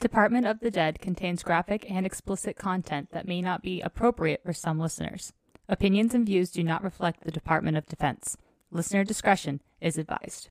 Department of the Dead contains graphic and explicit content that may not be appropriate for some listeners. Opinions and views do not reflect the Department of Defense. Listener discretion is advised.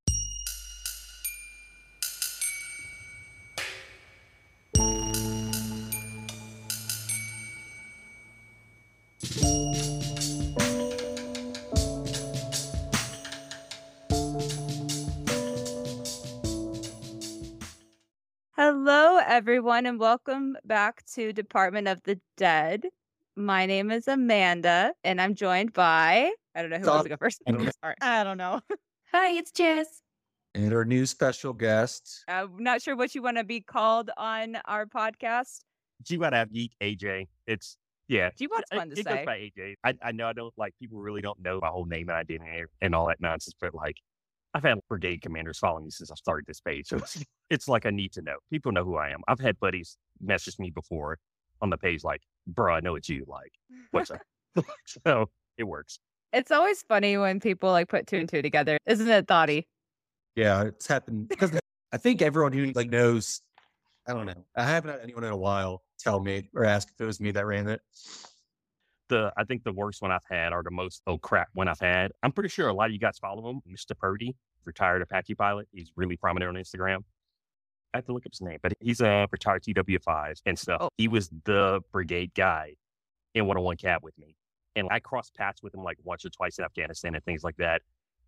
Hello, everyone, and welcome back to Department of the Dead. My name is Amanda, and I'm joined by... I don't know who wants to go first. I don't know. Hi, it's Jess. And our new special guest. I'm not sure what you want to be called on our podcast. G-Watt AJ. It's... Yeah. G-Watt's fun to say. It goes by AJ. I know I don't... Like, people really don't know my whole name and identity and all that nonsense, but like... I've had brigade commanders following me since I started this page. So it's like I need to know. People know who I am. I've had buddies message me before on the page like, bro, I know it's you. Like, what's up? So it works. It's always funny when people like put two and two together. Isn't it thoughty? Yeah, it's happened. Because I think everyone who like knows, I don't know. I haven't had anyone in a while tell me or ask if it was me that ran it. I think the worst one I've had or the most oh crap one I've had. I'm pretty sure a lot of you guys follow him. Mr. Purdy, retired Apache pilot. He's really prominent on Instagram. I have to look up his name, but he's a retired TW5 and stuff. Oh. He was the brigade guy in 101 cab with me. And I crossed paths with him like once or twice in Afghanistan and things like that.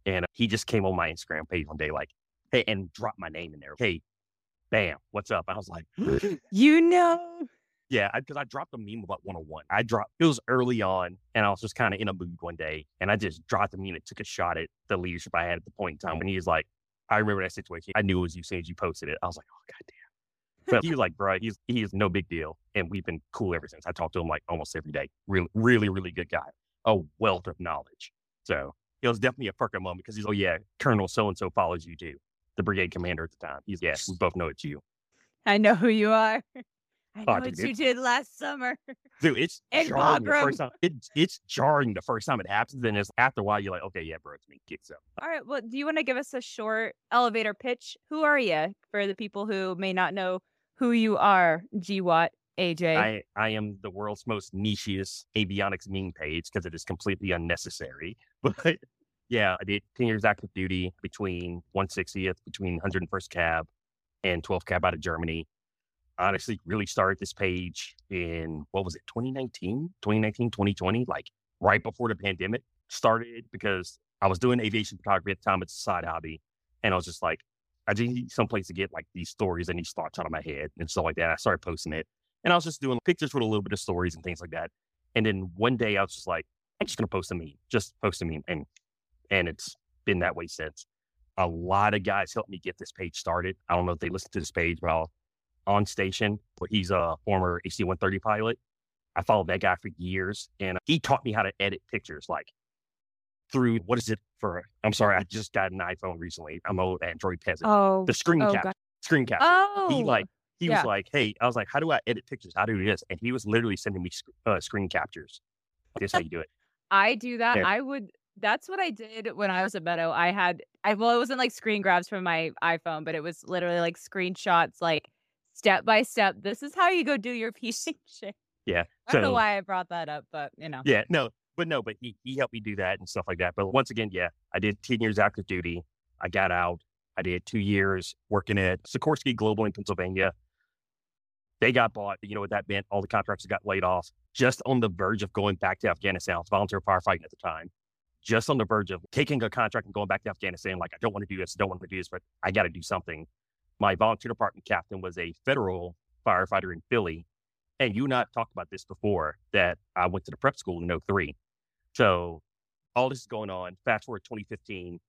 And he just came on my Instagram page one day like, hey, and dropped my name in there. Hey, bam, what's up? I was like, you know. Yeah, because I dropped a meme about 101. It was early on, and I was just kind of in a mood one day, and I just dropped a meme and took a shot at the leadership I had at the point in time. And he was like, I remember that situation. I knew it was you as soon as you posted it. I was like, oh, goddamn. But he was like, bro, he is no big deal. And we've been cool ever since. I talk to him like almost every day. Really, really, really good guy. A wealth of knowledge. So it was definitely a perk moment because he's like, oh, yeah, Colonel so-and-so follows you too. The brigade commander at the time. He's yes, we both know it's you. I know who you are. I know what you did last summer. Dude, it's jarring the first time. It's jarring the first time it happens. Then it's after a while, you're like, okay, yeah, bro, it's me. So. All right. Well, do you want to give us a short elevator pitch? Who are you? For the people who may not know who you are, G-Watt, AJ. I am the world's most nicheiest avionics meme page because it is completely unnecessary. But yeah, I did 10 years active duty between 160th, between 101st Cab and 12th Cab out of Germany. Honestly, really started this page in, 2020, like right before the pandemic started because I was doing aviation photography at the time. It's a side hobby. And I was just like, I just need someplace to get like these stories and these thoughts out of my head and stuff like that. I started posting it and I was just doing pictures with a little bit of stories and things like that. And then one day I was just like, I'm just going to post a meme, And it's been that way since. A lot of guys helped me get this page started. I don't know if they listen to this page, but I'll on station, but he's a former AC-130 pilot. I followed that guy for years, and he taught me how to edit pictures, like through, I'm sorry, I just got an iPhone recently. I'm an old Android peasant. Oh, the screen capture. Oh, he was like, hey, I was like, how do I edit pictures? How do I do this? And he was literally sending me screen captures. That's how you do it. I do that. Yeah. That's what I did when I was at Meadow. It wasn't like screen grabs from my iPhone, but it was literally like screenshots, like, step by step, this is how you go do your PC shit. Yeah. I don't know why I brought that up, but you know. Yeah, but he helped me do that and stuff like that. But once again, yeah, I did 10 years active duty. I got out. I did 2 years working at Sikorsky Global in Pennsylvania. They got bought. You know what that meant? All the contractors got laid off. Just on the verge of going back to Afghanistan. I was volunteer firefighting at the time. Just on the verge of taking a contract and going back to Afghanistan. Like, I don't want to do this, but I got to do something. My volunteer department captain was a federal firefighter in Philly. And you and I talked about this before, that I went to the prep school in 2003. So all this is going on. Fast forward 2015,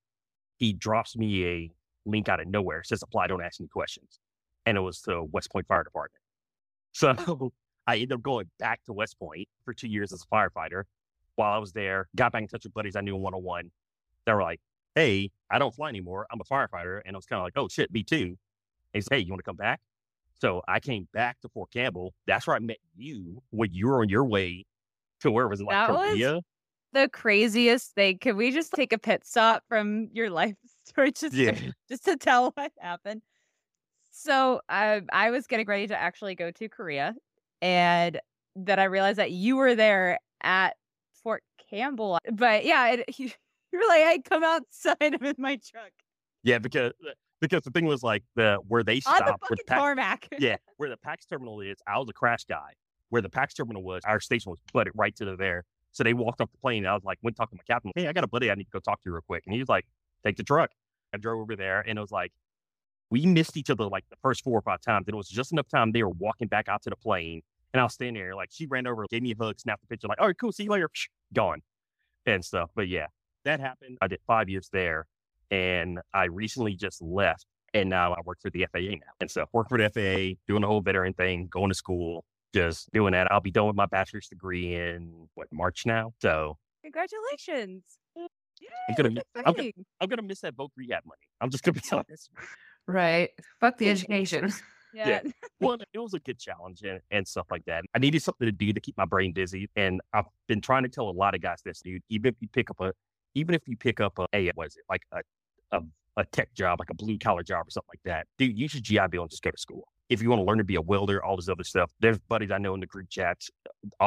he drops me a link out of nowhere. It says, apply, don't ask any questions. And it was the West Point Fire Department. So I ended up going back to West Point for 2 years as a firefighter. While I was there, got back in touch with buddies I knew in 101. They were like, hey, I don't fly anymore. I'm a firefighter. And I was kind of like, oh, shit, me too. He said, hey, you want to come back? So I came back to Fort Campbell. That's where I met you when you were on your way to where it was like Korea. The craziest thing. Can we just take a pit stop from your life story just to tell what happened? So I was getting ready to actually go to Korea, and then I realized that you were there at Fort Campbell. But yeah, you were like, "Hey, come outside with my truck." Yeah, because the thing was like where they stopped on the fucking tarmac. Yeah, where the PAX terminal is. I was a crash guy. Where the PAX terminal was, our station was butted right to there. So they walked off the plane. And I was like, went talk to my captain. Hey, I got a buddy I need to go talk to real quick. And he was like, take the truck. I drove over there, and it was like, we missed each other like the first 4 or 5 times. And it was just enough time they were walking back out to the plane. And I was standing there, like, she ran over, gave me a hug, snapped the picture, like, all right, cool, see you later. Psh, gone. And stuff. But yeah, that happened. I did 5 years there. And I recently just left. And now I work for the FAA now. And so work for the FAA, doing the whole veteran thing, going to school, just doing that. I'll be done with my bachelor's degree in, what, March now? So. Congratulations. Yay, I'm gonna miss that voc rehab money. I'm just going to be honest. Right. Fuck the education. Yeah. Well, it was a good challenge and stuff like that. I needed something to do to keep my brain busy. And I've been trying to tell a lot of guys this, dude, even if you pick up a tech job, like a blue collar job or something like that, dude, you should GI Bill and just go to school. If you want to learn to be a welder, all this other stuff, there's buddies I know in the group chats,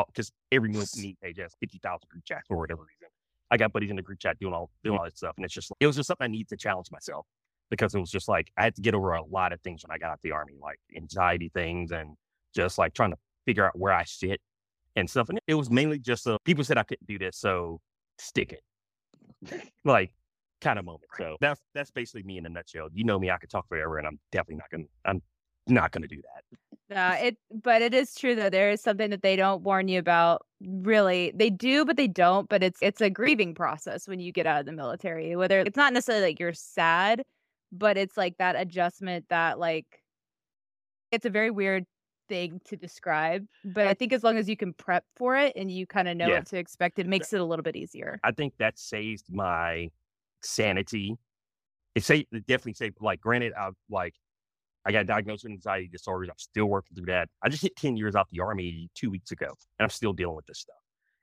because everyone needs a just 50,000 group chats for whatever reason. I got buddies in the group chat doing all that stuff. And it's just, it was just something I needed to challenge myself. Because it was just like, I had to get over a lot of things when I got out the Army, like anxiety things and just like trying to figure out where I sit and stuff. And it was mainly just people said I couldn't do this, so stick it. Like kind of moment. So that's basically me in a nutshell. You know me, I could talk forever, and I'm definitely not gonna do that. No, but it is true though. There is something that they don't warn you about. Really, they do, but they don't. But it's a grieving process when you get out of the military. Whether it's not necessarily like you're sad, but it's like that adjustment that, like, it's a very weird thing to describe. But I think as long as you can prep for it and you kind of know what to expect, it makes it a little bit easier. I think that saved my sanity. It definitely saved, like, granted, I got diagnosed with anxiety disorders. I'm still working through that. I just hit 10 years out the Army 2 weeks ago, and I'm still dealing with this stuff.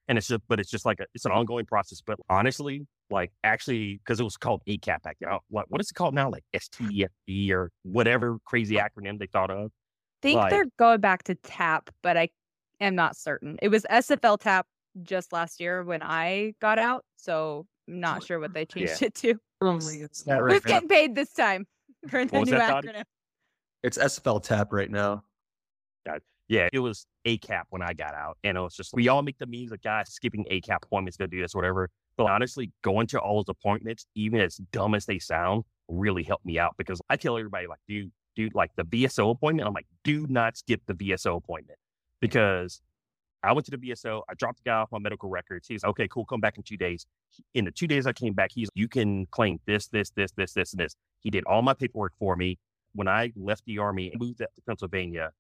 And it's an ongoing process. But honestly, like, actually, because it was called ACAP back then. Like, what is it called now? Like STFB or whatever crazy acronym they thought of. I think they're going back to TAP, but I am not certain. It was SFL TAP just last year when I got out. So I'm not sure what they changed it to. It's not right. Who's getting paid this time for the new acronym? It's SFL TAP right now. God. Yeah, it was ACAP when I got out. And it was just, we all make the memes of guys skipping ACAP appointments, go do this, whatever. But honestly, going to all those appointments, even as dumb as they sound, really helped me out. Because I tell everybody, like, dude, like the BSO appointment, I'm like, do not skip the BSO appointment. Because I went to the BSO, I dropped the guy off my medical records. He's okay, cool, come back in 2 days. In the 2 days I came back, you can claim this, this, this, and this. He did all my paperwork for me. When I left the Army and moved up to Pennsylvania,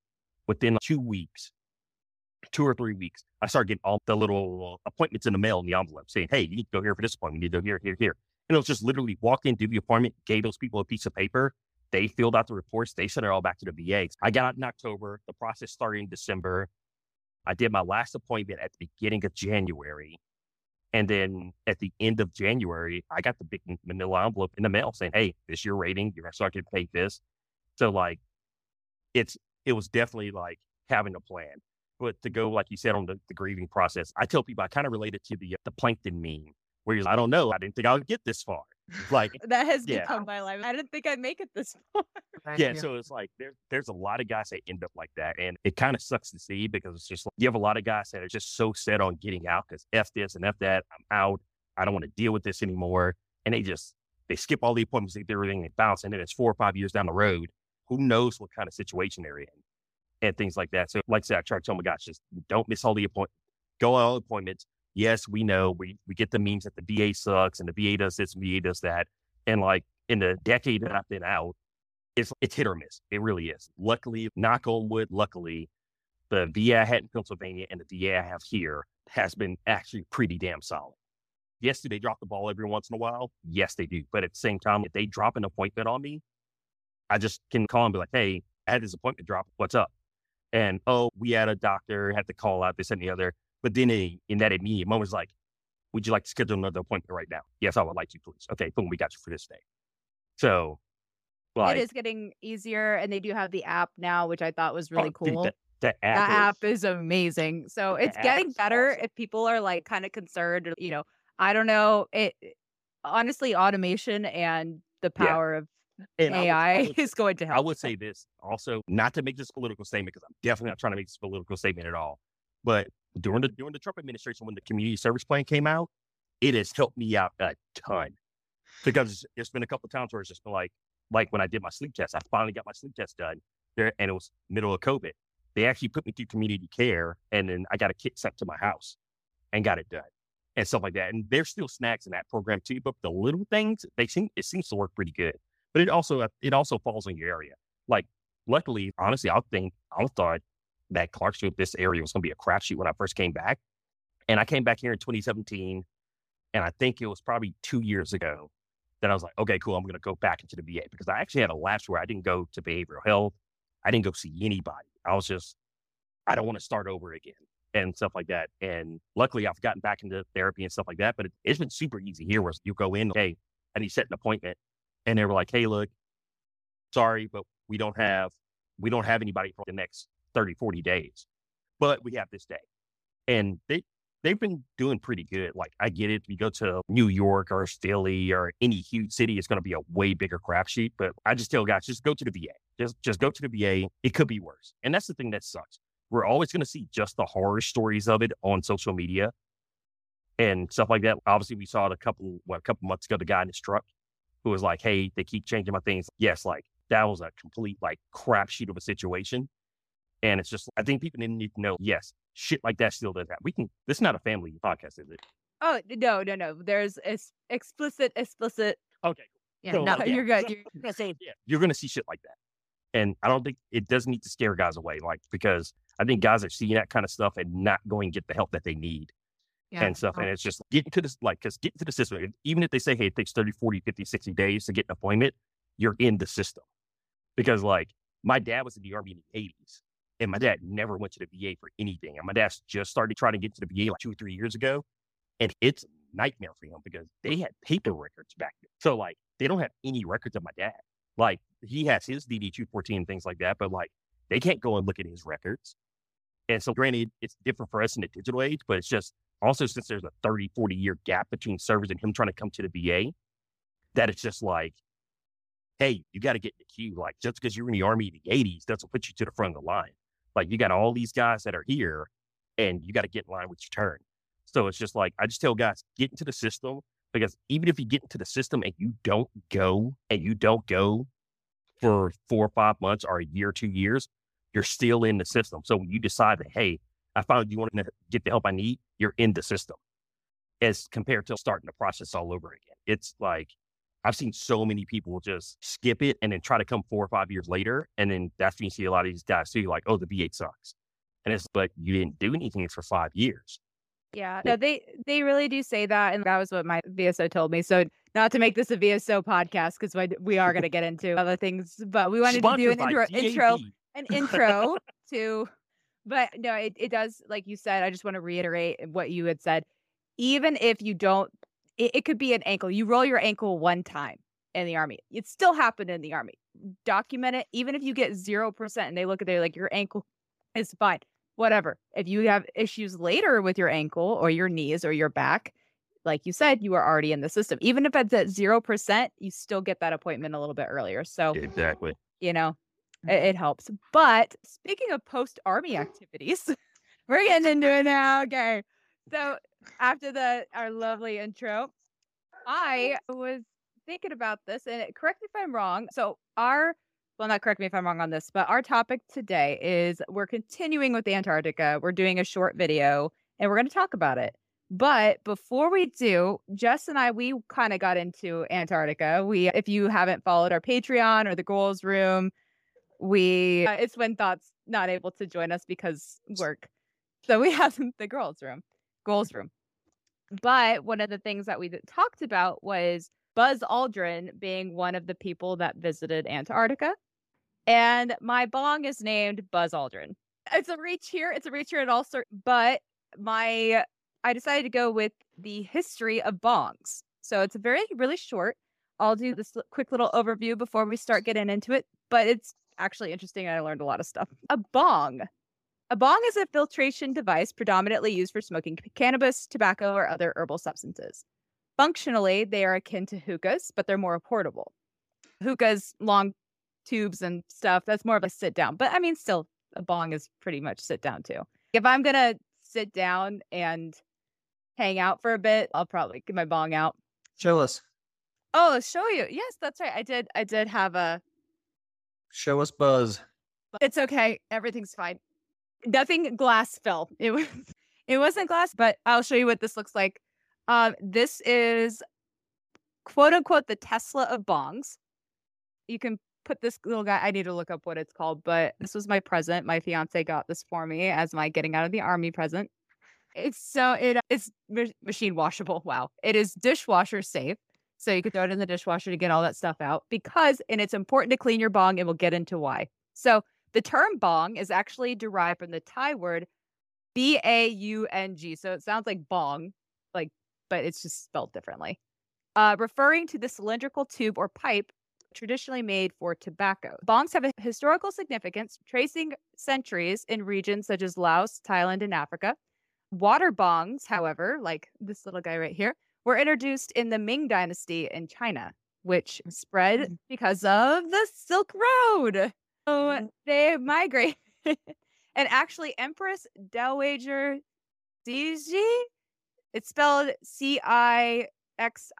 within 2 or 3 weeks, I started getting all the little appointments in the mail in the envelope saying, hey, you need to go here for this appointment. You need to go here. And it was just literally walk in, do the appointment, gave those people a piece of paper. They filled out the reports. They sent it all back to the VA. I got out in October. The process started in December. I did my last appointment at the beginning of January. And then at the end of January, I got the big manila envelope in the mail saying, hey, this is your rating. You're going to start to pay this. So like, it was definitely like having a plan. But to go, like you said, on the grieving process, I tell people I kind of relate it to the plankton meme, where you're like, I don't know. I didn't think I would get this far. Like that has become my life. I didn't think I'd make it this far. Yeah. So it's like, there's a lot of guys that end up like that. And it kind of sucks to see, because it's just like, you have a lot of guys that are just so set on getting out because F this and F that. I'm out. I don't want to deal with this anymore. And they skip all the appointments, they do everything, they bounce. And then it's 4 or 5 years down the road. Who knows what kind of situation they're in and things like that. So like I said, I try to tell my guys, just don't miss all the appointments. Go all appointments. Yes, we know. We get the memes that the VA sucks and the VA does this and the VA does that. And like in the decade that I've been out, it's hit or miss. It really is. Luckily, knock on wood, luckily, the VA I had in Pennsylvania and the VA I have here has been actually pretty damn solid. Yes, do they drop the ball every once in a while? Yes, they do. But at the same time, if they drop an appointment on me, I just can call and be like, hey, I had this appointment drop. What's up? And, oh, we had a doctor, had to call out this and the other. But then in that immediate moment, was like, would you like to schedule another appointment right now? Yes, I would like to, please. Okay, boom, we got you for this day. So Like, it is getting easier, and they do have the app now, which I thought was really cool. Dude, the app is amazing. So it's getting better. Awesome. If people are like kind of concerned, or, you know, I don't know. It honestly, automation and the power of AI is going to help. I would say this also, not to make this political statement, because I'm definitely not trying to make this political statement at all. But during the Trump administration, when the community service plan came out, it has helped me out a ton, because it's been a couple of times where it's just been like when I did my sleep test, I finally got my sleep test done there, and it was middle of COVID. They actually put me through community care, and then I got a kit sent to my house and got it done and stuff like that. And there's still snags in that program too, but the little things, it seems to work pretty good. But it also falls on your area. Like, luckily, honestly, I thought that Clarksville, this area, was going to be a crapshoot when I first came back. And I came back here in 2017, and I think it was probably 2 years ago that I was like, okay, cool, I'm going to go back into the VA, because I actually had a lapse where I didn't go to behavioral health. I didn't go see anybody. I was just, I don't want to start over again and stuff like that. And luckily, I've gotten back into therapy and stuff like that, but it's been super easy here, where you go in, hey, I need to set an appointment. And they were like, hey, look, sorry, but we don't have anybody for the next 30, 40 days, but we have this day. And they've been doing pretty good. Like, I get it. If you go to New York or Philly or any huge city, it's going to be a way bigger crapshoot. But I just tell guys, just go to the VA. Just go to the VA. It could be worse. And that's the thing that sucks. We're always going to see just the horror stories of it on social media and stuff like that. Obviously, we saw it a couple months ago, the guy in his truck who was like, hey, they keep changing my things. Yes, like, that was a complete, like, crapshoot of a situation. And it's just, I think people didn't need to know, yes, shit like that still does happen. This is not a family podcast, is it? Oh, no. There's explicit. Okay. Yeah, so, no, you're good. You're going to see shit like that. And I don't think it does need to scare guys away, like, because I think guys are seeing that kind of stuff and not going to get the help that they need. Yeah. And stuff. And it's just getting to the system. Even if they say, hey, it takes 30, 40, 50, 60 days to get an appointment, you're in the system. Because, like, my dad was in the Army in the 80s, and my dad never went to the VA for anything. And my dad just started trying to get to the VA like 2 or 3 years ago. And it's a nightmare for him, because they had paper records back then. So, like, they don't have any records of my dad. Like, he has his DD-214 and things like that, but, like, they can't go and look at his records. And so, granted, it's different for us in the digital age, but it's just, also, since there's a 30, 40-year gap between service and him trying to come to the VA, that it's just like, hey, you got to get in the queue. Like, just because you're in the Army in the 80s doesn't put you to the front of the line. Like, you got all these guys that are here, and you got to get in line with your turn. So it's just like, I just tell guys, get into the system, because even if you get into the system and you don't go for 4 or 5 months or a year, 2 years, you're still in the system. So when you decide that, hey, I found you want to get the help I need, you're in the system, as compared to starting the process all over again. It's like, I've seen so many people just skip it and then try to come 4 or 5 years later. And then that's when you see a lot of these guys too, like, oh, the VA sucks. And it's like, you didn't do anything for 5 years. Yeah, no, they really do say that. And that was what my VSO told me. So not to make this a VSO podcast, because we are going to get into other things, but we wanted to do an intro to... But no, it does, like you said, I just want to reiterate what you had said. Even if you don't, it could be an ankle. You roll your ankle one time in the Army. It still happened in the Army. Document it. Even if you get 0% and they look at it like your ankle is fine, whatever. If you have issues later with your ankle or your knees or your back, like you said, you are already in the system. Even if it's at 0%, you still get that appointment a little bit earlier. So exactly, you know. It helps. But speaking of post-Army activities, we're getting into it now. Okay. So after our lovely intro, I was thinking about this, and correct me if I'm wrong. So not correct me if I'm wrong on this, but our topic today is, we're continuing with Antarctica. We're doing a short video, and we're going to talk about it. But before we do, Jess and I, we kind of got into Antarctica. If you haven't followed our Patreon or the Goals Room, it's when Thought's not able to join us because work. So we have the Goals Room. But one of the things that we talked about was Buzz Aldrin being one of the people that visited Antarctica. And my bong is named Buzz Aldrin. It's a reach here. It's a reach here at all. But I decided to go with the history of bongs. So it's really short. I'll do this quick little overview before we start getting into it, but it's actually interesting. I learned a lot of stuff. A bong. A bong is a filtration device predominantly used for smoking cannabis, tobacco, or other herbal substances. Functionally, they are akin to hookahs, but they're more portable. Hookahs, long tubes and stuff, that's more of a sit down. But I mean, still, a bong is pretty much sit down too. If I'm going to sit down and hang out for a bit, I'll probably get my bong out. Show us. Oh, show you. Yes, that's right. I did have a... Show us Buzz. It's okay. Everything's fine. Nothing glass fell. It wasn't glass, but I'll show you what this looks like. This is quote unquote the Tesla of bongs. You can put this little guy. I need to look up what it's called, but this was my present. My fiance got this for me as my getting out of the army present. It's machine washable. Wow. It is dishwasher safe. So you could throw it in the dishwasher to get all that stuff out because, and it's important to clean your bong, and we'll get into why. So the term bong is actually derived from the Thai word baung. So it sounds like bong, but it's just spelled differently. Referring to the cylindrical tube or pipe traditionally made for tobacco. Bongs have a historical significance, tracing centuries in regions such as Laos, Thailand, and Africa. Water bongs, however, like this little guy right here, were introduced in the Ming Dynasty in China, which spread because of the Silk Road. So they migrated. And actually, Empress Dowager Cixi, it's spelled C-I-X-I.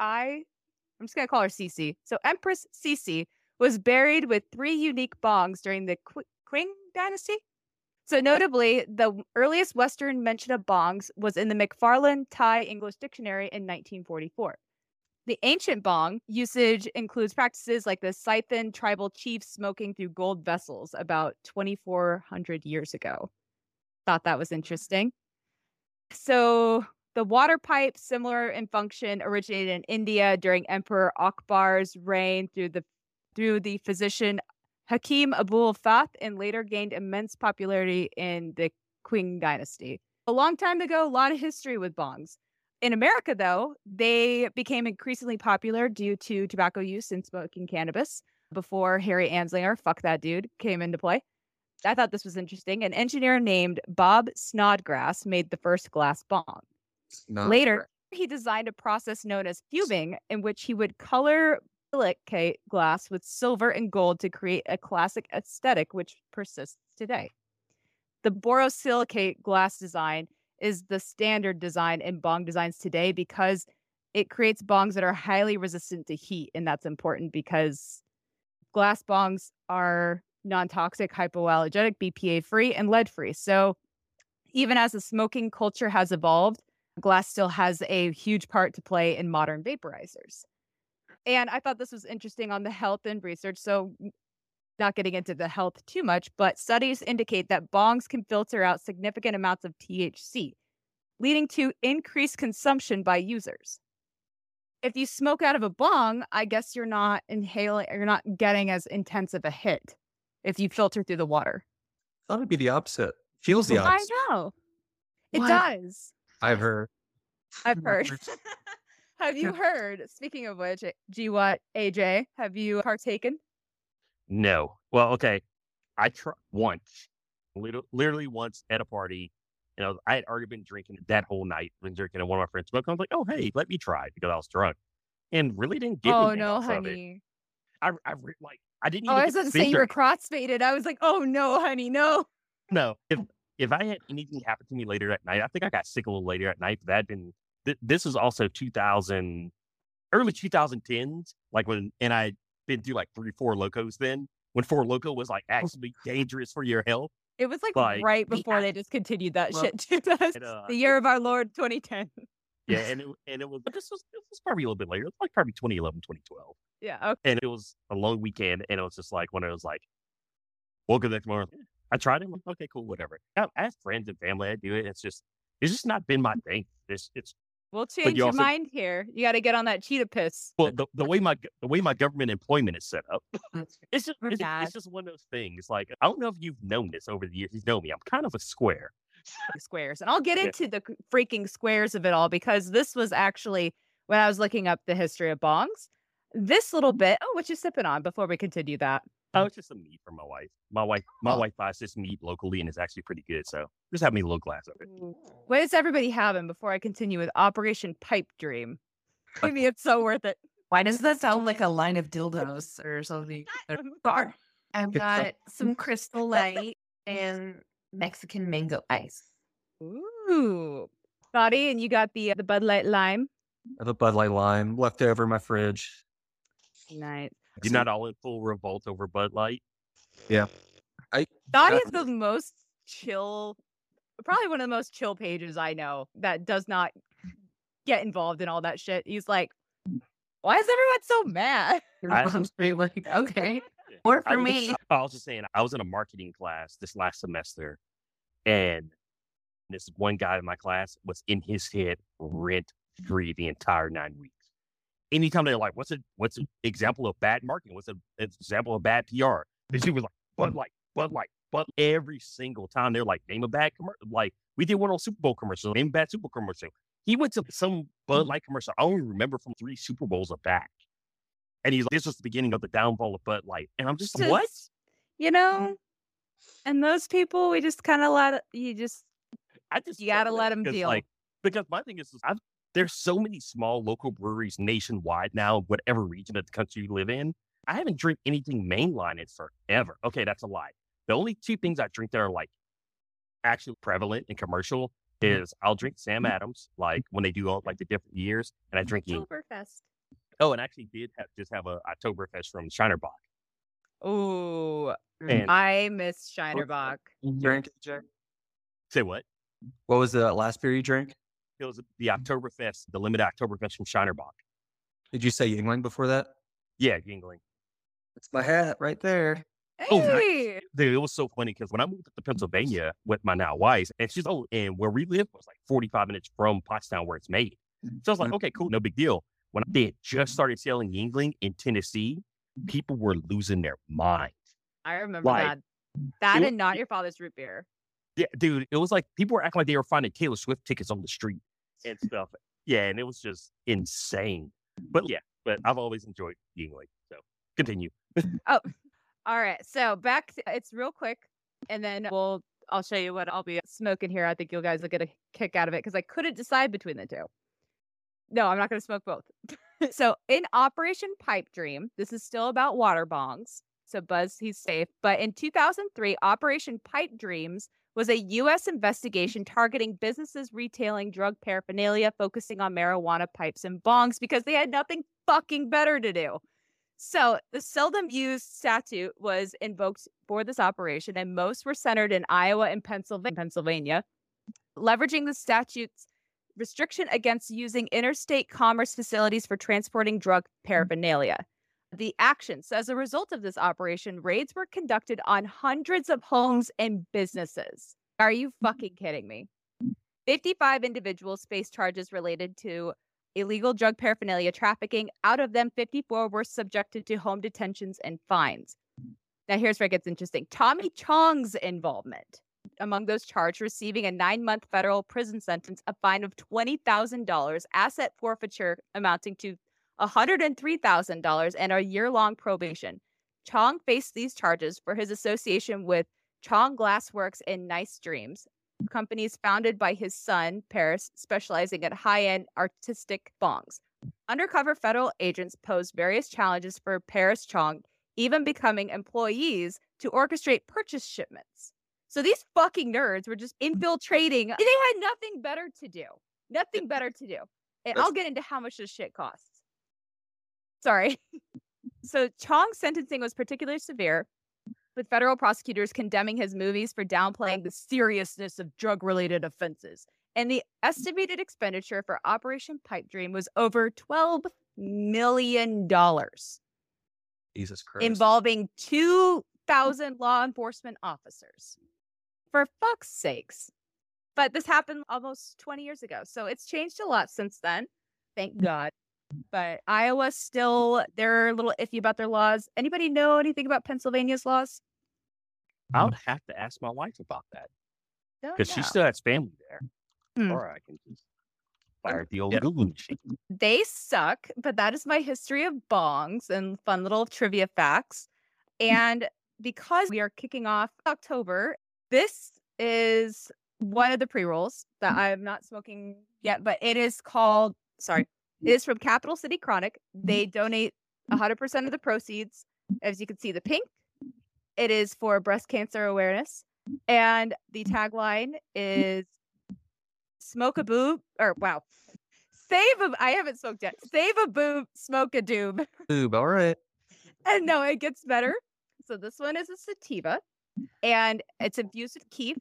I'm just going to call her Cixi. So Empress Cixi was buried with 3 unique bongs during the Qing Dynasty. So notably, the earliest Western mention of bongs was in the McFarlane Thai English Dictionary in 1944. The ancient bong usage includes practices like the Scythian tribal chiefs smoking through gold vessels about 2,400 years ago. Thought that was interesting. So the water pipe, similar in function, originated in India during Emperor Akbar's reign through the physician Hakim Abul Fath, and later gained immense popularity in the Qing Dynasty. A long time ago, a lot of history with bongs. In America, though, they became increasingly popular due to tobacco use and smoking cannabis before Harry Anslinger, fuck that dude, came into play. I thought this was interesting. An engineer named Bob Snodgrass made the first glass bong. Later, he designed a process known as cubing, in which he would color silicate glass with silver and gold to create a classic aesthetic which persists today. The borosilicate glass design is the standard design in bong designs today because it creates bongs that are highly resistant to heat, and that's important because glass bongs are non-toxic, hypoallergenic, BPA-free, and lead-free. So even as the smoking culture has evolved, glass still has a huge part to play in modern vaporizers. And I thought this was interesting on the health and research. So not getting into the health too much, but studies indicate that bongs can filter out significant amounts of THC, leading to increased consumption by users. If you smoke out of a bong, I guess you're not inhaling, you're not getting as intense of a hit if you filter through the water. I thought it'd be the opposite. Feels the opposite. I know. It does. I've heard. Have you heard? Speaking of which, GWAT, AJ, have you partaken? No. Well, okay. I tried once, literally once at a party. And I had already been drinking that whole night. Been drinking, and one of my friends smoked. I was like, oh, hey, let me try, because I was drunk. And really didn't get anything out of it. Oh, no, honey. I didn't even get to say you were cross-faded. I was like, oh, no, honey, no. No. If I had anything happen to me later that night, I think I got sick a little later at night, but that had been... This was also early 2010s, and I'd been through 3 Four Locos then, when Four Loko was actually dangerous for your health. It was right before they discontinued that shit too. The year of our Lord 2010. Yeah, and it was probably a little bit later. It was probably 2011, 2012. Yeah, okay. And it was a long weekend, and it was just when I was woke up the next morning. I tried it. I'm okay, cool, whatever. I have friends and family. I do it. It's just not been my thing. We'll change your mind here. You got to get on that cheetah piss. Well, the way my government employment is set up, it's just one of those things. I don't know if you've known this over the years. You know me. I'm kind of a square. Squares, and I'll get into the freaking squares of it all, because this was actually when I was looking up the history of bongs. This little bit. Oh, what you sipping on before we continue that? Oh, it's just some meat from my wife. My wife buys this meat locally, and it's actually pretty good. So just have me a little glass of it. What is everybody having before I continue with Operation Pipe Dream? Maybe it's so worth it. Why does that sound like a line of dildos or something? I've got some Crystal Light and Mexican mango ice. Ooh, Buddy, and you got the Bud Light lime. I have a Bud Light lime left over in my fridge. Nice. You're not all in full revolt over Bud Light? Yeah. That is the most chill, probably one of the most chill pages I know that does not get involved in all that shit. He's like, why is everyone so mad? I'm straight like, okay. Or for me. I was just saying, I was in a marketing class this last semester, and this one guy in my class was in his head rent-free the entire 9 weeks. Anytime they're like, what's an example of bad marketing? What's an example of bad PR? And she was like, Bud Light. Every single time they're like, name a bad commercial. Like, we did one on Super Bowl commercial, name a bad Super Bowl commercial. He went to some Bud Light commercial I only remember from 3 Super Bowls back. And he's like, this was the beginning of the downfall of Bud Light. And I'm just like, what? You know, and those people, we just kind of you got to let them deal. Like, because my thing is, there's so many small local breweries nationwide now, whatever region of the country you live in. I haven't drank anything mainline in forever. Okay, that's a lie. The only two things I drink that are like actually prevalent and commercial is I'll drink Sam Adams, like when they do all like the different years, and I drink Oktoberfest. Oh, and I actually did have a Oktoberfest from Shiner Bock. Oh, I miss Shiner Bock. Drink, Jay? Say what? What was the last beer you drank? It was the Oktoberfest, the limited Oktoberfest from Shiner Bock. Did you say Yuengling before that? Yeah, Yuengling. That's my hat right there. Hey. Oh, nice. Dude, it was so funny because when I moved to Pennsylvania with my now wife, and she's old, and where we live was like 45 minutes from Pottstown where it's made. So I was like, okay, cool, no big deal. When they had just started selling Yuengling in Tennessee, people were losing their mind. I remember that. That and Not Your Father's root beer. Yeah, dude, it was like people were acting like they were finding Taylor Swift tickets on the street and stuff. Yeah, and it was just insane. But I've always enjoyed Yuengling. So continue. Oh, all right. So it's real quick, and then I'll show you what I'll be smoking here. I think you guys will get a kick out of it because I couldn't decide between the two. No, I'm not going to smoke both. So in Operation Pipe Dream, this is still about water bongs. So Buzz, he's safe. But in 2003, Operation Pipe Dreams was a U.S. investigation targeting businesses retailing drug paraphernalia, focusing on marijuana pipes and bongs because they had nothing fucking better to do. So the seldom used statute was invoked for this operation, and most were centered in Iowa and Pennsylvania, leveraging the statute's restriction against using interstate commerce facilities for transporting drug paraphernalia. The actions. So as a result of this operation, raids were conducted on hundreds of homes and businesses. Are you fucking kidding me? 55 individuals faced charges related to illegal drug paraphernalia trafficking. Out of them, 54 were subjected to home detentions and fines. Now here's where it gets interesting. Tommy Chong's involvement. Among those charged, receiving a 9-month federal prison sentence, a fine of $20,000, asset forfeiture amounting to $103,000, and a year-long probation. Chong faced these charges for his association with Chong Glassworks and Nice Dreams, companies founded by his son, Paris, specializing in high-end artistic bongs. Undercover federal agents posed various challenges for Paris Chong, even becoming employees to orchestrate purchase shipments. So these fucking nerds were just infiltrating. They had nothing better to do. Nothing better to do. And I'll get into how much this shit costs. Sorry. So Chong's sentencing was particularly severe, with federal prosecutors condemning his movies for downplaying the seriousness of drug-related offenses. And the estimated expenditure for Operation Pipe Dream was over $12 million. Jesus Christ. Involving 2,000 law enforcement officers. For fuck's sakes. But this happened almost 20 years ago, so it's changed a lot since then. Thank God. But Iowa still, they're a little iffy about their laws. Anybody know anything about Pennsylvania's laws? I would have to ask my wife about that. Because she still has family there. Or I can just Fired the old Google machine. They suck, but that is my history of bongs and fun little trivia facts. And because we are kicking off October, this is one of the pre-rolls that I'm not smoking yet, but it is called, sorry, it is from Capital City Chronic. They donate 100% of the proceeds. As you can see, the pink, it is for breast cancer awareness. And the tagline is smoke a boob, or wow, save a, I haven't smoked yet. Save a boob, smoke a doob. Boob, all right. And no, it gets better. So this one is a sativa and it's infused with keef.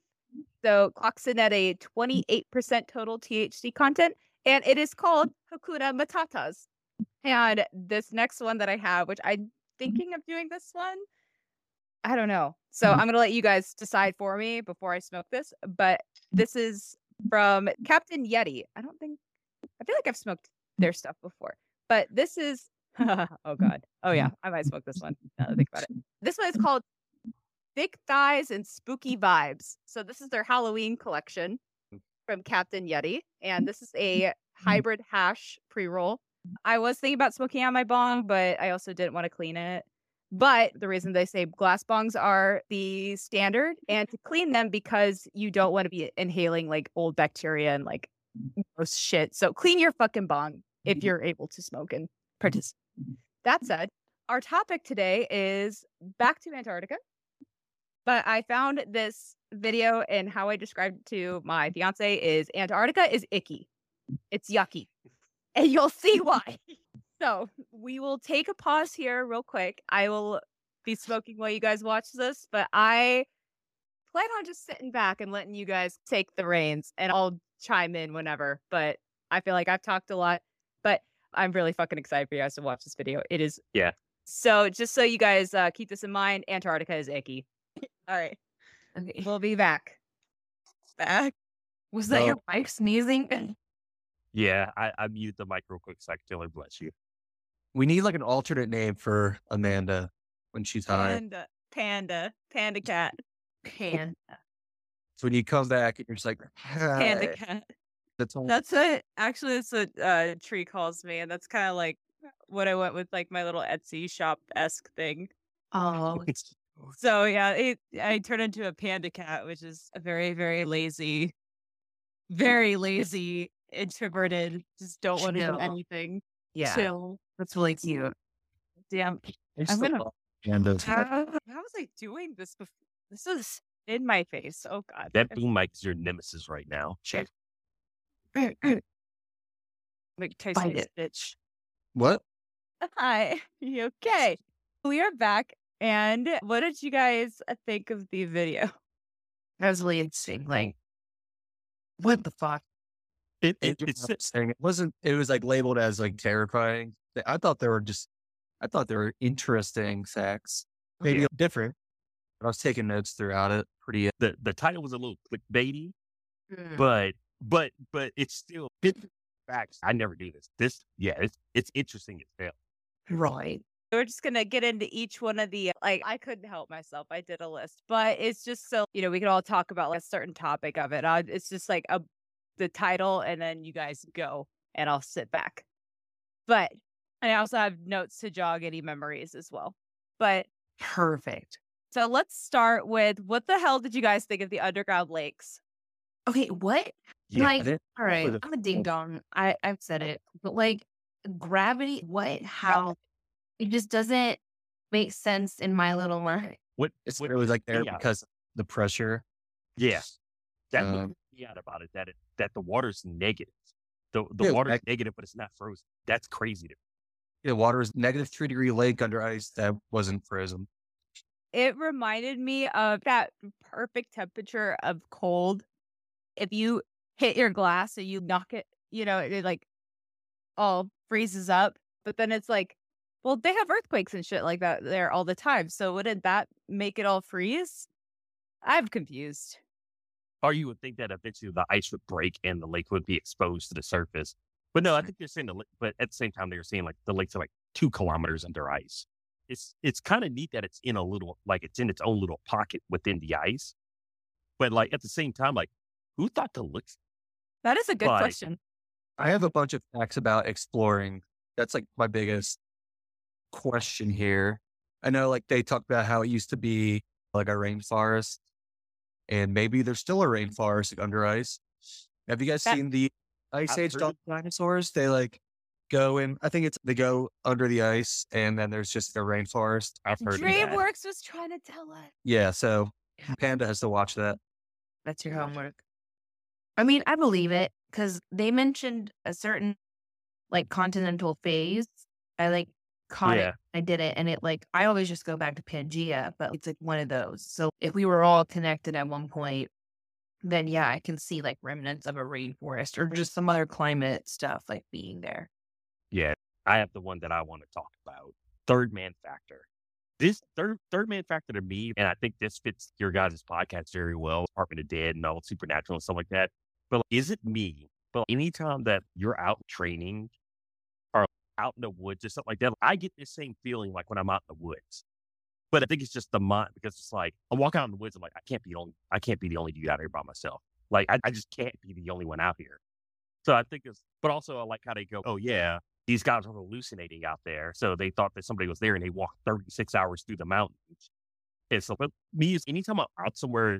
So clocks in at a 28% total THC content, and it is called Hakuna Matatas. And this next one that I have, which I'm thinking of doing this one, I don't know. So I'm going to let you guys decide for me before I smoke this, but this is from Captain Yeti. I don't think, I feel like I've smoked their stuff before, but this is, oh God. Oh yeah, I might smoke this one. Now that I think about it. This one is called Thick Thighs and Spooky Vibes. So this is their Halloween collection from Captain Yeti. And this is a hybrid hash pre-roll. I was thinking about smoking out my bong, but I also didn't want to clean it. But the reason they say glass bongs are the standard, and to clean them because you don't want to be inhaling like old bacteria and like gross shit. So clean your fucking bong if you're able to smoke and participate. That said, our topic today is back to Antarctica. But I found this video, and how I described it to my fiance is Antarctica is icky. It's yucky. And you'll see why. So we will take a pause here real quick. I will be smoking while you guys watch this, but I plan on just sitting back and letting you guys take the reins, and I'll chime in whenever. But I feel like I've talked a lot, but I'm really fucking excited for you guys to watch this video. It is. Yeah. So just so you guys keep this in mind, Antarctica is icky. All right. Okay. We'll be back. Back. Was that your wife sneezing? Yeah, I mute the mic real quick so I can tell her bless you. We need like an alternate name for Amanda when she's high. Panda cat. Panda. So when you come back and you're just like, hi. Panda cat. That's what, actually, that's what Tree calls me. And that's kind of like what I went with, like my little Etsy shop-esque thing. Oh. So yeah, I turned into a panda cat, which is a very, very lazy, introverted, just don't want to do anything. Yeah. Chill. That's really cute. Damn. I'm gonna, how was I doing this before? This is in my face. Oh God. That boom mic is your nemesis right now. Shit. McTyson's bitch. What? Hi. You okay? We are back. And what did you guys think of the video? That was really interesting. Like, what the fuck? It wasn't, it was like labeled as like terrifying. I thought there were just, I thought there were interesting facts, maybe different, but I was taking notes throughout it. Pretty, the title was a little clickbaity, but it's still facts. I never do this. It's interesting as hell. Right. We're just going to get into each one of the, like, I couldn't help myself. I did a list, but it's just so, you know, we could all talk about like a certain topic of it. It's just like the title, and then you guys go and I'll sit back. But I also have notes to jog any memories as well. But perfect. So let's start with, what the hell did you guys think of the underground lakes? Okay, what? Yeah, like, all right, I'm a ding dong. I've said it, but like gravity, what? How? It just doesn't make sense in my little mind. It's really like there because of the pressure. Yeah. That's what freaked me out about it, that the water's negative. The water's negative, but it's not frozen. That's crazy to me. The water is negative -3 degree lake under ice that wasn't frozen. It reminded me of that perfect temperature of cold. If you hit your glass and you knock it, you know, it like all freezes up. But then it's like, well, they have earthquakes and shit like that there all the time. So wouldn't that make it all freeze? I'm confused. Or you would think that eventually the ice would break and the lake would be exposed to the surface. But no, I think they're saying but at the same time, they were saying like the lakes are like 2 kilometers under ice. It's kind of neat that it's in a little, like it's in its own little pocket within the ice. But like at the same time, like who thought to look? That is a good question. I have a bunch of facts about exploring. That's like my biggest question here. I know like they talk about how it used to be like a rainforest, and maybe there's still a rainforest like, under ice. Have you guys seen the Ice Age dinosaurs? They like go in, I think it's, they go under the ice and then there's just a rainforest. I've heard DreamWorks was trying to tell us. Yeah. So Panda has to watch that. That's your homework. I mean, I believe it because they mentioned a certain like continental phase. I like caught it. I did it. And it like, I always just go back to Pangea, but it's like one of those. So if we were all connected at one point, then yeah, I can see like remnants of a rainforest or just some other climate stuff like being there. Yeah, I have the one that I want to talk about. Third man factor. This third man factor to me, and I think this fits your guys' podcast very well, Department of the Dead and all supernatural and stuff like that. But like, is it me? But anytime that you're out training or out in the woods or something like that, I get this same feeling like when I'm out in the woods. But I think it's just the mind, because it's like, I walk out in the woods, I'm like, I can't be the only dude out here by myself. Like, I just can't be the only one out here. So I think it's, but also I like how they go, oh yeah, these guys are hallucinating out there. So they thought that somebody was there and they walked 36 hours through the mountains. And so, but me, is anytime I'm out somewhere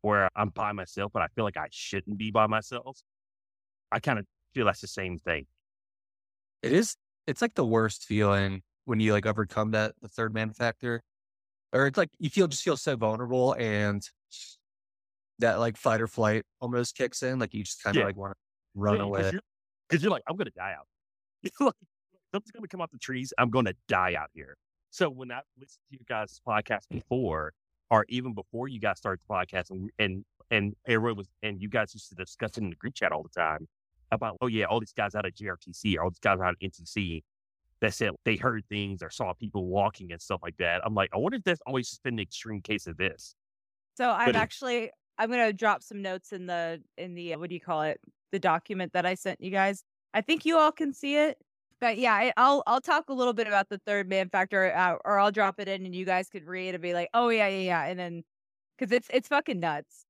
where I'm by myself, but I feel like I shouldn't be by myself, I kind of feel that's the same thing. It is. It's like the worst feeling when you like overcome that, the third man factor, or it's like, you just feel so vulnerable and that like fight or flight almost kicks in. Like you just kind of like want to run away. Cause you're like, I'm going to die out. Like, something's going to come off the trees. I'm going to die out here. So when I listened to you guys' podcast before, or even before you guys started the podcast, and everyone was, and you guys used to discuss it in the group chat all the time about, oh yeah, all these guys out of GRTC, all these guys out of NTC that said they heard things or saw people walking and stuff like that. I'm like, I wonder if that's always just been an extreme case of this. So I'm going to drop some notes in the what do you call it? The document that I sent you guys. I think you all can see it, but yeah, I'll talk a little bit about the third man factor, or I'll drop it in and you guys could read it and be like, oh yeah. And then, cause it's fucking nuts.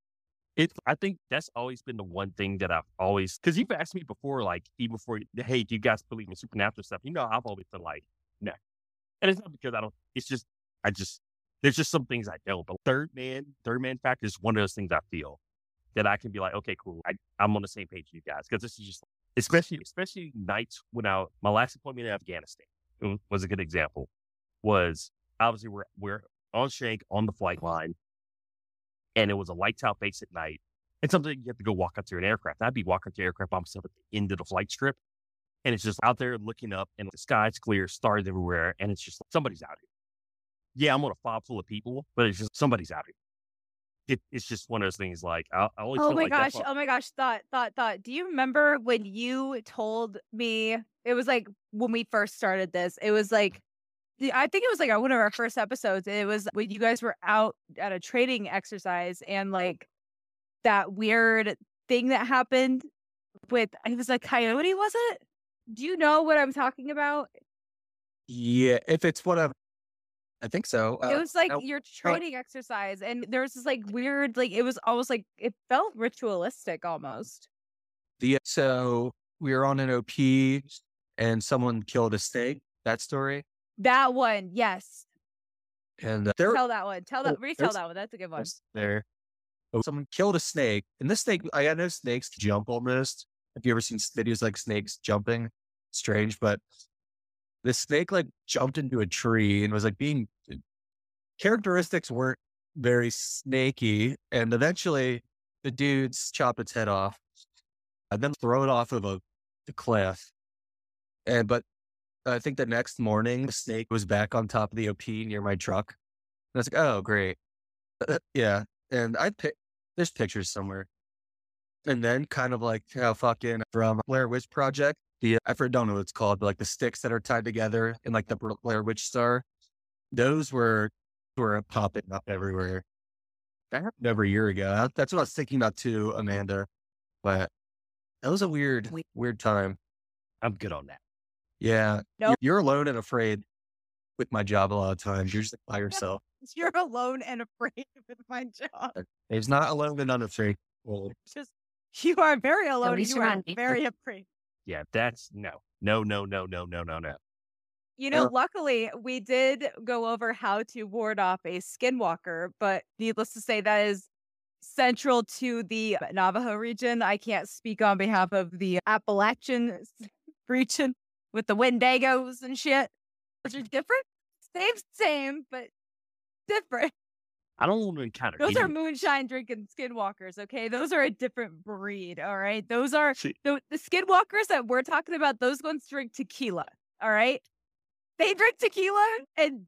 I think that's always been the one thing that I've always, cause you've asked me before, like even before, hey, do you guys believe in supernatural stuff? You know, I've always been like, no. And it's not because I don't, it's just, there's just some things I don't, but third man factor is one of those things I feel that I can be like, okay, cool. I'm on the same page with you guys. Cause this is just, especially nights when my last appointment in Afghanistan was a good example. Was obviously we're on Shank on the flight line, and it was a lights out base at night, and something you have to go walk up to an aircraft. I'd be walking up to aircraft by myself at the end of the flight strip, and it's just out there looking up, and the sky's clear, stars everywhere, and it's just like, somebody's out here. Yeah, I'm on a fob full of people, but it's just somebody's out here. It's just one of those things like, I always feel like that's what... Oh my gosh. Thought. Do you remember when you told me, it was like when we first started this, it was like, I think it was like one of our first episodes. It was when you guys were out at a training exercise and like that weird thing that happened with, it was a coyote, was it? Do you know what I'm talking about? Yeah. If it's what I think so. It was like your training exercise, and there was this like weird, like it was almost like it felt ritualistic almost. So we were on an OP, and someone killed a snake. That story. That one, yes. And retell that one. That's a good one. There, someone killed a snake, and this snake. I know snakes jump almost. Have you ever seen videos like snakes jumping? Strange, but. This snake like jumped into a tree and was like being characteristics weren't very snaky. And eventually the dudes chopped its head off and then throw it off of the cliff. But I think the next morning the snake was back on top of the OP near my truck. And I was like, oh, great. Yeah. And there's pictures somewhere. And then kind of like how fucking from Blair Witch Project. I don't know what it's called, but like the sticks that are tied together and like the Blair Witch Star, those were popping up everywhere. That happened over a year ago. That's what I was thinking about too, Amanda. But that was a weird time. I'm good on that. Yeah. Nope. You're alone and afraid with my job a lot of times. You're just like by yourself. You're alone and afraid with my job. It's not alone and unafraid. Well, you are very alone. You are very afraid. Yeah, that's no. You know, luckily, we did go over how to ward off a skinwalker, but needless to say, that is central to the Navajo region. I can't speak on behalf of the Appalachian region with the Wendigos and shit, which are different. Same, but different. I don't want to encounter those either. Are moonshine drinking skinwalkers, okay? Those are a different breed, all right? Those are the skinwalkers that we're talking about. Those ones drink tequila, all right? They drink tequila, and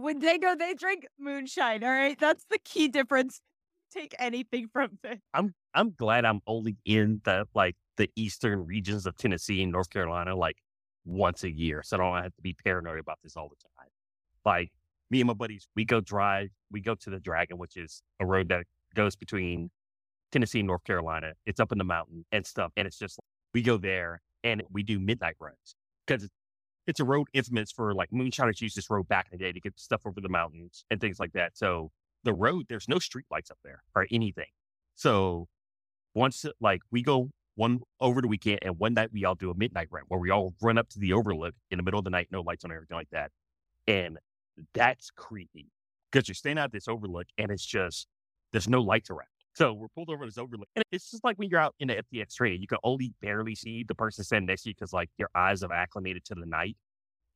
when they go, they drink moonshine, all right? That's the key difference. Take anything from this. I'm glad I'm only in the eastern regions of Tennessee and North Carolina like once a year, so I don't have to be paranoid about this all the time. Like, me and my buddies, we go to the Dragon, which is a road that goes between Tennessee and North Carolina. It's up in the mountain and stuff. And it's just, we go there and we do midnight runs because it's a road infamous for like moonshiners use this road back in the day to get stuff over the mountains and things like that. So the road, there's no street lights up there or anything. So once we go one over the weekend and one night we all do a midnight run where we all run up to the overlook in the middle of the night, no lights on or everything like that. And that's creepy because you're staying out this overlook and it's just, there's no lights around. So we're pulled over this overlook. And it's just like when you're out in the FTX train, you can only barely see the person standing next to you because your eyes have acclimated to the night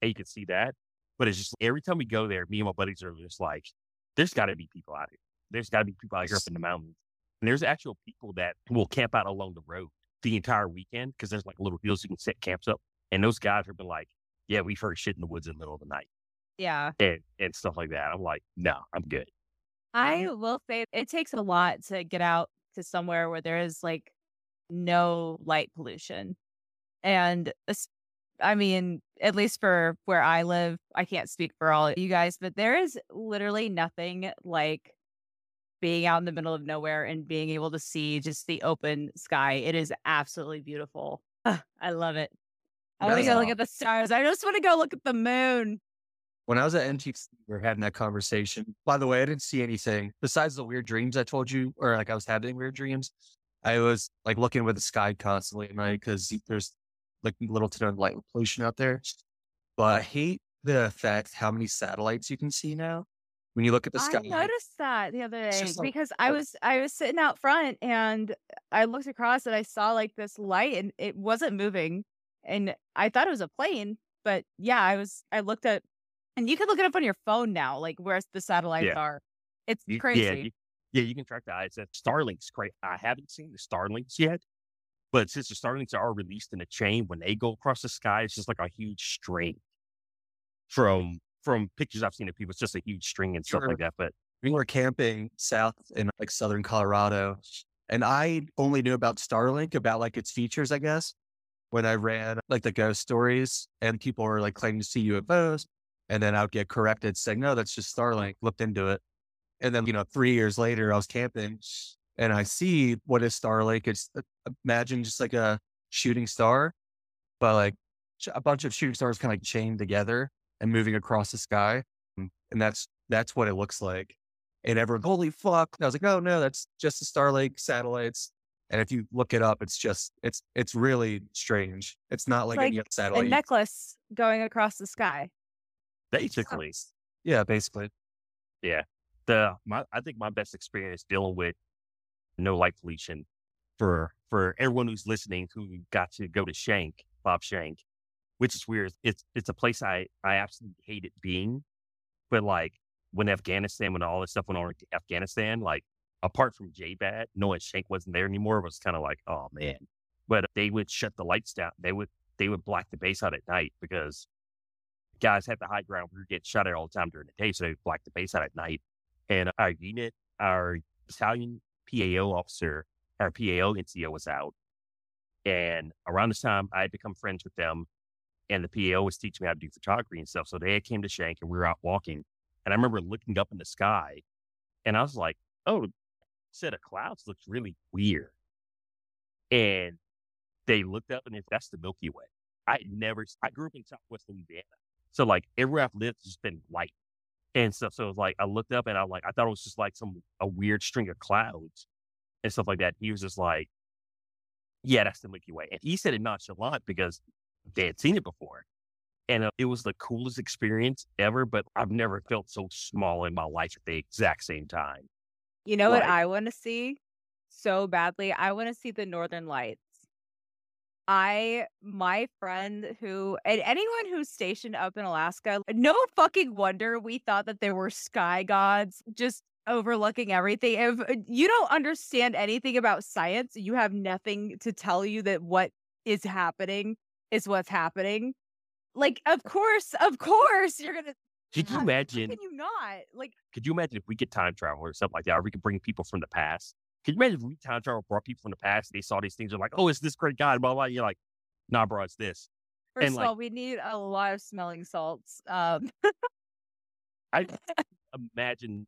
and you can see that. But it's just every time we go there, me and my buddies are just like, there's got to be people out here. There's got to be people out here up in the mountains. And there's actual people that will camp out along the road the entire weekend because there's little hills you can set camps up. And those guys have been like, yeah, we've heard shit in the woods in the middle of the night. Yeah. And stuff like that. I'm like, no, I'm good. I will say it takes a lot to get out to somewhere where there is no light pollution. And I mean, at least for where I live, I can't speak for all of you guys, but there is literally nothing like being out in the middle of nowhere and being able to see just the open sky. It is absolutely beautiful. I love it. I want to go look at the stars. I just want to go look at the moon. When I was at MTC, we were having that conversation. By the way, I didn't see anything besides the weird dreams I told you, or I was having weird dreams. I was looking with the sky constantly at night because there's little to no light pollution out there. But I hate the fact how many satellites you can see now when you look at the sky. I noticed that the other day because I was sitting out front and I looked across and I saw this light and it wasn't moving and I thought it was a plane. But yeah, I looked at. And you can look it up on your phone now, where the satellites are. It's crazy. You can track the ISS. Starlink's great. I haven't seen the Starlinks yet, but since the Starlinks are released in a chain, when they go across the sky, it's just a huge string. From pictures I've seen of people, it's just a huge string and stuff like that. But we were camping south in southern Colorado, and I only knew about Starlink, about its features, I guess, when I read the ghost stories and people were claiming to see UFOs. And then I would get corrected saying, no, that's just Starlink. Looked into it. And then, 3 years later, I was camping and I see what is Starlink. It's imagine just a shooting star, but a bunch of shooting stars kind of chained together and moving across the sky. And that's what it looks like. And everyone, holy fuck. And I was like, oh no, that's just the Starlink satellites. And if you look it up, it's really strange. It's not like any other satellite. A necklace going across the sky. Basically. Yeah, basically. Yeah. I think my best experience dealing with no light pollution for everyone who's listening who got to go to Bob Shank, which is weird. It's a place I absolutely hated being. But when all this stuff went on in Afghanistan, apart from J-Bad, knowing Shank wasn't there anymore, it was kind of oh man. But they would shut the lights down. They would black the base out at night because guys had the high ground. We were getting shot at all the time during the day, so they blacked the base out at night. And our unit, our battalion PAO officer, our PAO NCO was out. And around this time, I had become friends with them, and the PAO was teaching me how to do photography and stuff. So they came to Shank, and we were out walking. And I remember looking up in the sky, and I was like, "Oh, set of clouds looks really weird." And they looked up, and that's the Milky Way. I grew up in Southwest Louisiana. So everywhere I've lived has been light and stuff. So it was I looked up and I thought it was just a weird string of clouds and stuff like that. He was just like, yeah, that's the Milky Way. And he said it nonchalant because they had seen it before. And it was the coolest experience ever, but I've never felt so small in my life at the exact same time. You know what I want to see so badly? I want to see the Northern Lights. My friend who, and anyone who's stationed up in Alaska, no fucking wonder we thought that there were sky gods just overlooking everything. If you don't understand anything about science, you have nothing to tell you that what is happening is what's happening. Like, of course, you're going to. Could you imagine? Can you not? Like, could you imagine if we could time travel or something like that, or we could bring people from the past? Could you imagine if we time travel brought people from the past? They saw these things. They're like, "Oh, it's this great guy." Blah blah. You're like, "Nah, bro, it's this." First of all, we need a lot of smelling salts. I can't imagine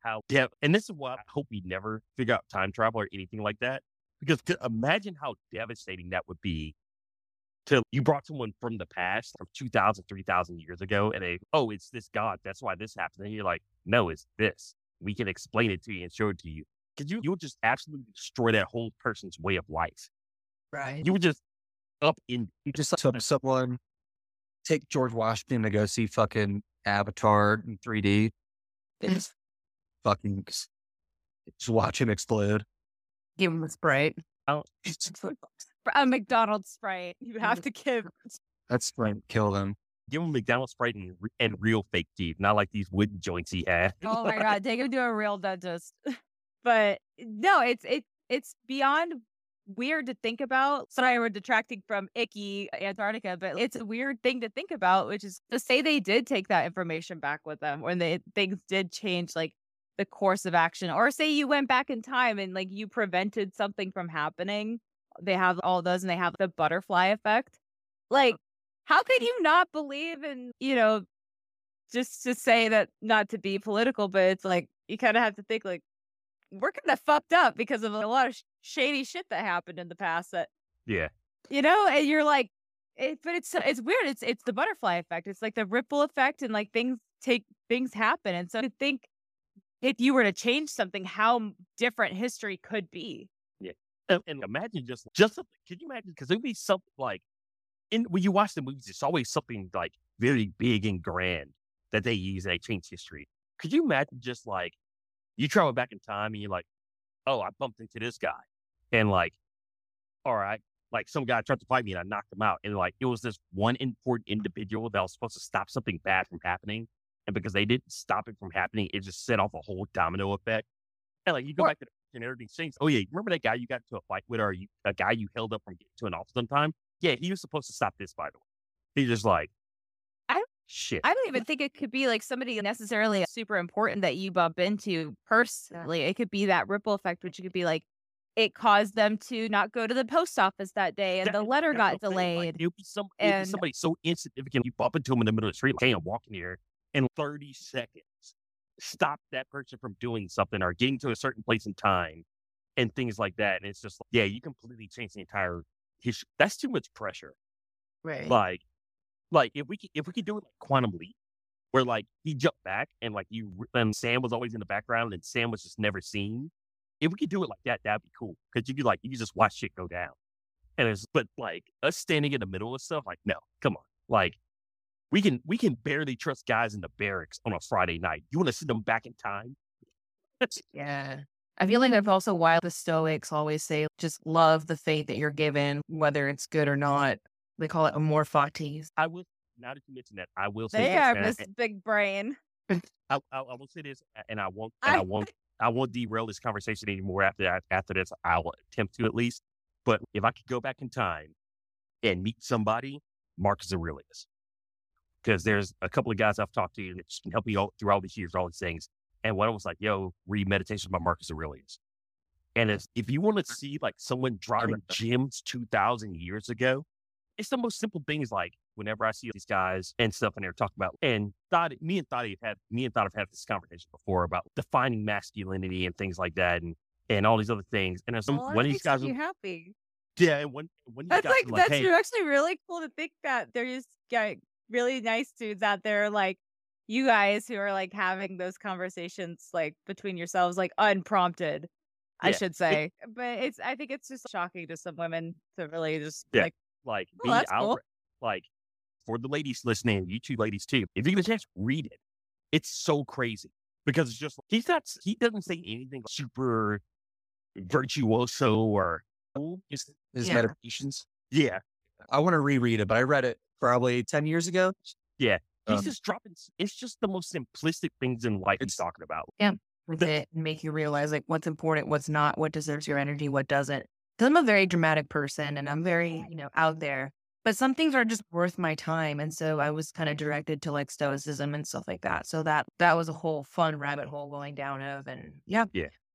how. Yeah, and this is why I hope we never figure out time travel or anything like that, because imagine how devastating that would be. To you brought someone from the past, from 2,000, 3,000 years ago, and they, "Oh, it's this god. That's why this happened." And you're like, "No, it's this. We can explain it to you and show it to you." Because you would just absolutely destroy that whole person's way of life. Right. You would just someone take George Washington to go see fucking Avatar in 3D. Just fucking just watch him explode. Give him a Sprite. A McDonald's Sprite. You would have to give. That Sprite kill them. Give him McDonald's Sprite and real fake teeth, not like these wooden joints he had. Oh my God. Take him to a real dentist. But no, it's beyond weird to think about. Sorry, we're detracting from icky Antarctica, but it's a weird thing to think about, which is to say they did take that information back with them when things did change, like the course of action, or say you went back in time and like you prevented something from happening. They have all those, and they have the butterfly effect. Like, how could you not believe in, you know, just to say that, not to be political, but it's like, you kind of have to think like, we're kind of fucked up because of a lot of shady shit that happened in the past that, yeah, you know, and you're like, but it's weird. It's the butterfly effect. It's like the ripple effect, and like things happen. And so to think if you were to change something, how different history could be. Yeah. And imagine just something. Could you imagine? Because there'd be something like when you watch the movies, it's always something like very big and grand that they use and they change history. Could you imagine just like, you travel back in time and you're like, "Oh, I bumped into this guy." And like, all right, like some guy tried to fight me and I knocked him out. And like, it was this one important individual that was supposed to stop something bad from happening. And because they didn't stop it from happening, it just set off a whole domino effect. And like, you go back to the and everything changed. "Oh yeah, remember that guy you got into a fight with, or a guy you held up from getting to an office on time? Yeah, he was supposed to stop this, by the way." He's just like, shit. I don't even think it could be like somebody necessarily super important that you bump into personally. It could be that ripple effect, which could be like, it caused them to not go to the post office that day, and the letter got delayed. Like, it'd be somebody so insignificant, you bump into them in the middle of the street, "Hey, I'm walking here," in 30 seconds, stop that person from doing something or getting to a certain place in time and things like that. And it's just like, yeah, you completely change the entire history. That's too much pressure. Right. Like if we could do it like Quantum Leap, where like he jumped back and like and Sam was always in the background and Sam was just never seen. If we could do it like that, that'd be cool, because you could just watch shit go down. But like us standing in the middle of stuff, like, no, come on, like we can barely trust guys in the barracks on a Friday night. You want to send them back in time? Yeah, I feel like that's also why the Stoics always say just love the fate that you're given, whether it's good or not. They call it amor fati. I will, now that you mention that, I will say they this. They are Miss Big Brain. I will say this, and I won't derail this conversation anymore after this. I will attempt to, at least. But if I could go back in time and meet somebody, Marcus Aurelius. Because there's a couple of guys I've talked to that can help me through all these years, all these things. And one of them was like, "Yo, read Meditations by Marcus Aurelius." And if you want to see like someone driving gyms 2,000 years ago, it's the most simple things. Like whenever I see these guys and stuff, and they're talking about, and me and Thad have had this conversation before about defining masculinity and things like that, and all these other things. And one of these guys, you happy, yeah. And when that's guys like that's hey, actually really cool to think that there's really nice dudes out there like you guys who are like having those conversations like between yourselves, like unprompted. I should say. But I think it's just shocking to some women to really just like be out. Cool. Like, for the ladies listening, you two ladies too, if you get a chance, read it. It's so crazy because it's just, he doesn't say anything super virtuoso or his meditations. Yeah. I want to reread it, but I read it probably 10 years ago. Yeah. He's just dropping, it's just the most simplistic things in life he's talking about. Yeah. With it and make you realize like what's important, what's not, what deserves your energy, what doesn't. Because I'm a very dramatic person and I'm very, out there. But some things are just worth my time. And so I was kind of directed to like stoicism and stuff like that. So that was a whole fun rabbit hole going down of. And yeah.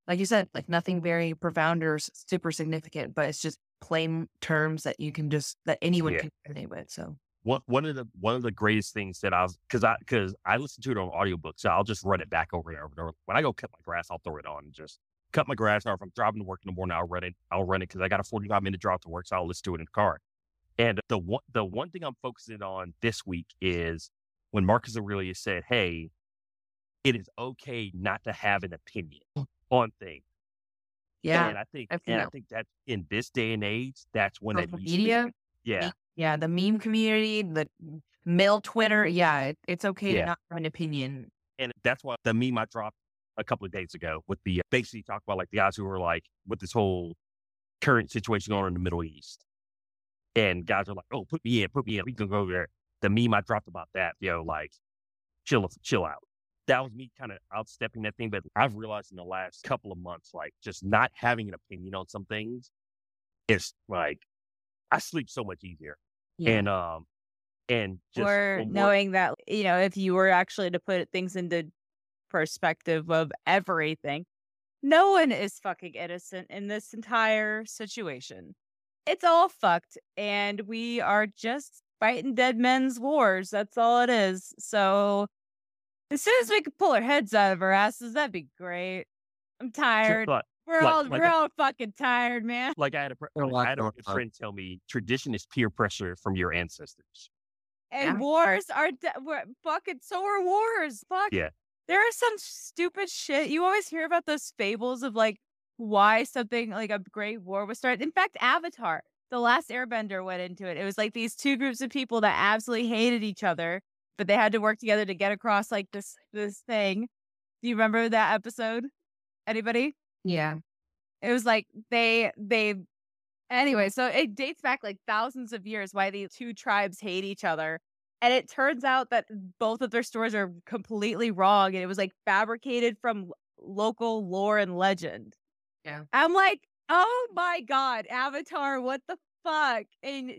Like you said, like nothing very profound or super significant, but it's just plain terms that you can just, that anyone can resonate with. So one of the greatest things that because I listen to it on audiobook. So I'll just run it back over and over and over. When I go cut my grass, I'll throw it on and just cut my grass. Or if I'm driving to work in the morning, I'll run it because I got a 45-minute drive to work. So I'll listen to it in the car. And the one thing I'm focusing on this week is when Marcus Aurelius said, hey, it is okay not to have an opinion on things. Yeah. And I think that in this day and age, that's when social media. Yeah. Yeah. The meme community, the male Twitter. Yeah. It's okay to not have an opinion. And that's why the meme I dropped a couple of days ago with the basically talk about like the guys who were like with this whole current situation going on in the Middle East. And guys are like, oh, put me in. We can go over there. The meme I dropped about that, like, chill out. That was me kind of outstepping that thing. But I've realized in the last couple of months, like, just not having an opinion on some things is like, I sleep so much easier. Yeah. And just knowing that, if you were actually to put things into perspective of everything, no one is fucking innocent in this entire situation. It's all fucked, and we are just fighting dead men's wars. That's all it is. So as soon as we can pull our heads out of our asses, that'd be great. I'm tired. But, we're all fucking tired, man. Like I had a friend tell me, tradition is peer pressure from your ancestors. And wars are fucking, so are wars. Fuck. Yeah. There are some stupid shit. You always hear about those fables of like, why something like a great war was started. In fact, Avatar, The Last Airbender, went into it. It was like these two groups of people that absolutely hated each other, but they had to work together to get across like this thing. Do you remember that episode? Anybody? Yeah. It was like anyway, so it dates back like thousands of years why the two tribes hate each other. And it turns out that both of their stories are completely wrong. And it was like fabricated from local lore and legend. Yeah. I'm like, oh my God, Avatar, what the fuck? And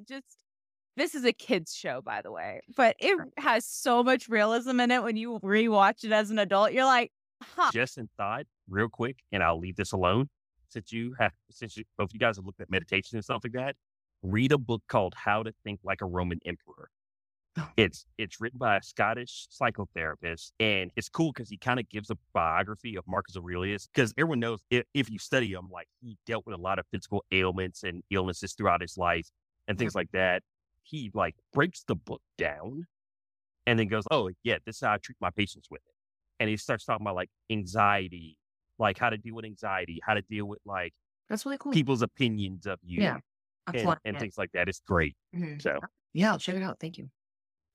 this is a kid's show, by the way, but it has so much realism in it. When you rewatch it as an adult, you're like, ha. Just inside real quick, and I'll leave this alone. Since both you guys have looked at meditation and stuff like that, read a book called How to Think Like a Roman Emperor. It's written by a Scottish psychotherapist, and it's cool because he kind of gives a biography of Marcus Aurelius, because everyone knows if you study him, like he dealt with a lot of physical ailments and illnesses throughout his life and things like that. He like breaks the book down and then goes, oh yeah, this is how I treat my patients with it. And he starts talking about like anxiety, like how to deal with anxiety, how to deal with like, that's really cool, people's opinions of you and things like that. It's great. Mm-hmm. So yeah, I'll check it out. Thank you.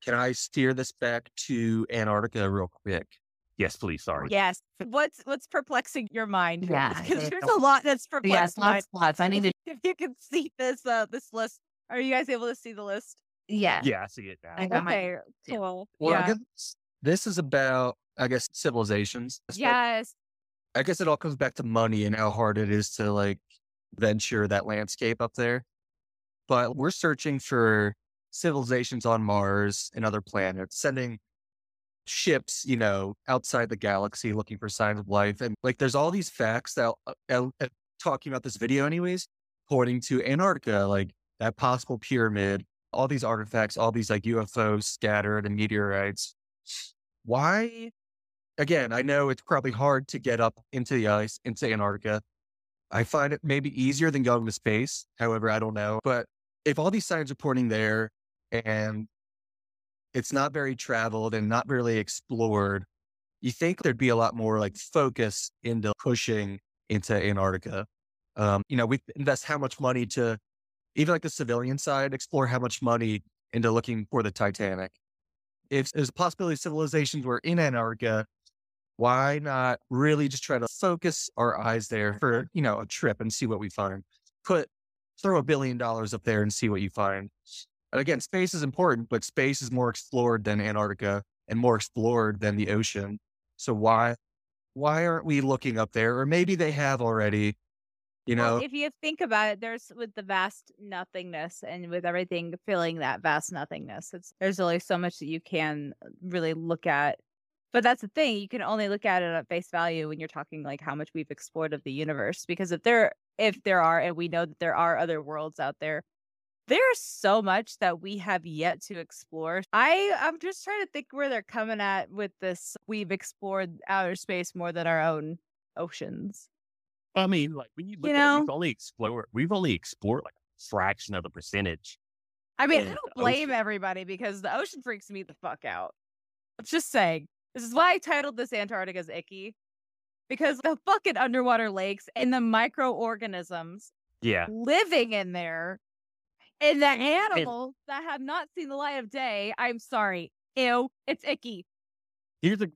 Can I steer this back to Antarctica real quick? Yes, please. Sorry. Yes. What's perplexing your mind? Yeah. Because there's a lot that's perplexing. Yes, lots. I need to. If you can see this list, are you guys able to see the list? Yeah. Yeah, I see it now. Okay, cool. Well, yeah. This is about, I guess, civilizations. Yes. I guess it all comes back to money and how hard it is to like venture that landscape up there. But we're searching for civilizations on Mars and other planets, sending ships, outside the galaxy looking for signs of life. And like, there's all these facts that talking about this video anyways, pointing to Antarctica, like that possible pyramid, all these artifacts, all these like UFOs scattered and meteorites. Why? Again, I know it's probably hard to get up into the ice, into Antarctica. I find it maybe easier than going to space. However, I don't know. But if all these signs are pointing there and it's not very traveled and not really explored, you think there'd be a lot more like focus into pushing into Antarctica. You know, we invest how much money to, even like the civilian side, explore how much money into looking for the Titanic. If there's a possibility civilizations were in Antarctica, why not really just try to focus our eyes there for, you know, a trip and see what we find? Throw $1 billion up there and see what you find. And again, space is important, but space is more explored than Antarctica and more explored than the ocean. So why aren't we looking up there? Or maybe they have already, you know. Well, if you think about it, there's with the vast nothingness and with everything filling that vast nothingness, there's only so much that you can really look at. But that's the thing. You can only look at it at face value when you're talking like how much we've explored of the universe, because if there are, and we know that there are other worlds out there, there's so much that we have yet to explore. I'm just trying to think where they're coming at with this. We've explored outer space more than our own oceans. I mean, like when you look at it, we've only explored like a fraction of the percentage. I mean, I don't blame everybody because the ocean freaks me the fuck out. I'm just saying. This is why I titled this Antarctica's Icky, because the fucking underwater lakes and the microorganisms living in there and the animals that have not seen the light of day. I'm sorry. Ew, it's icky. Here's a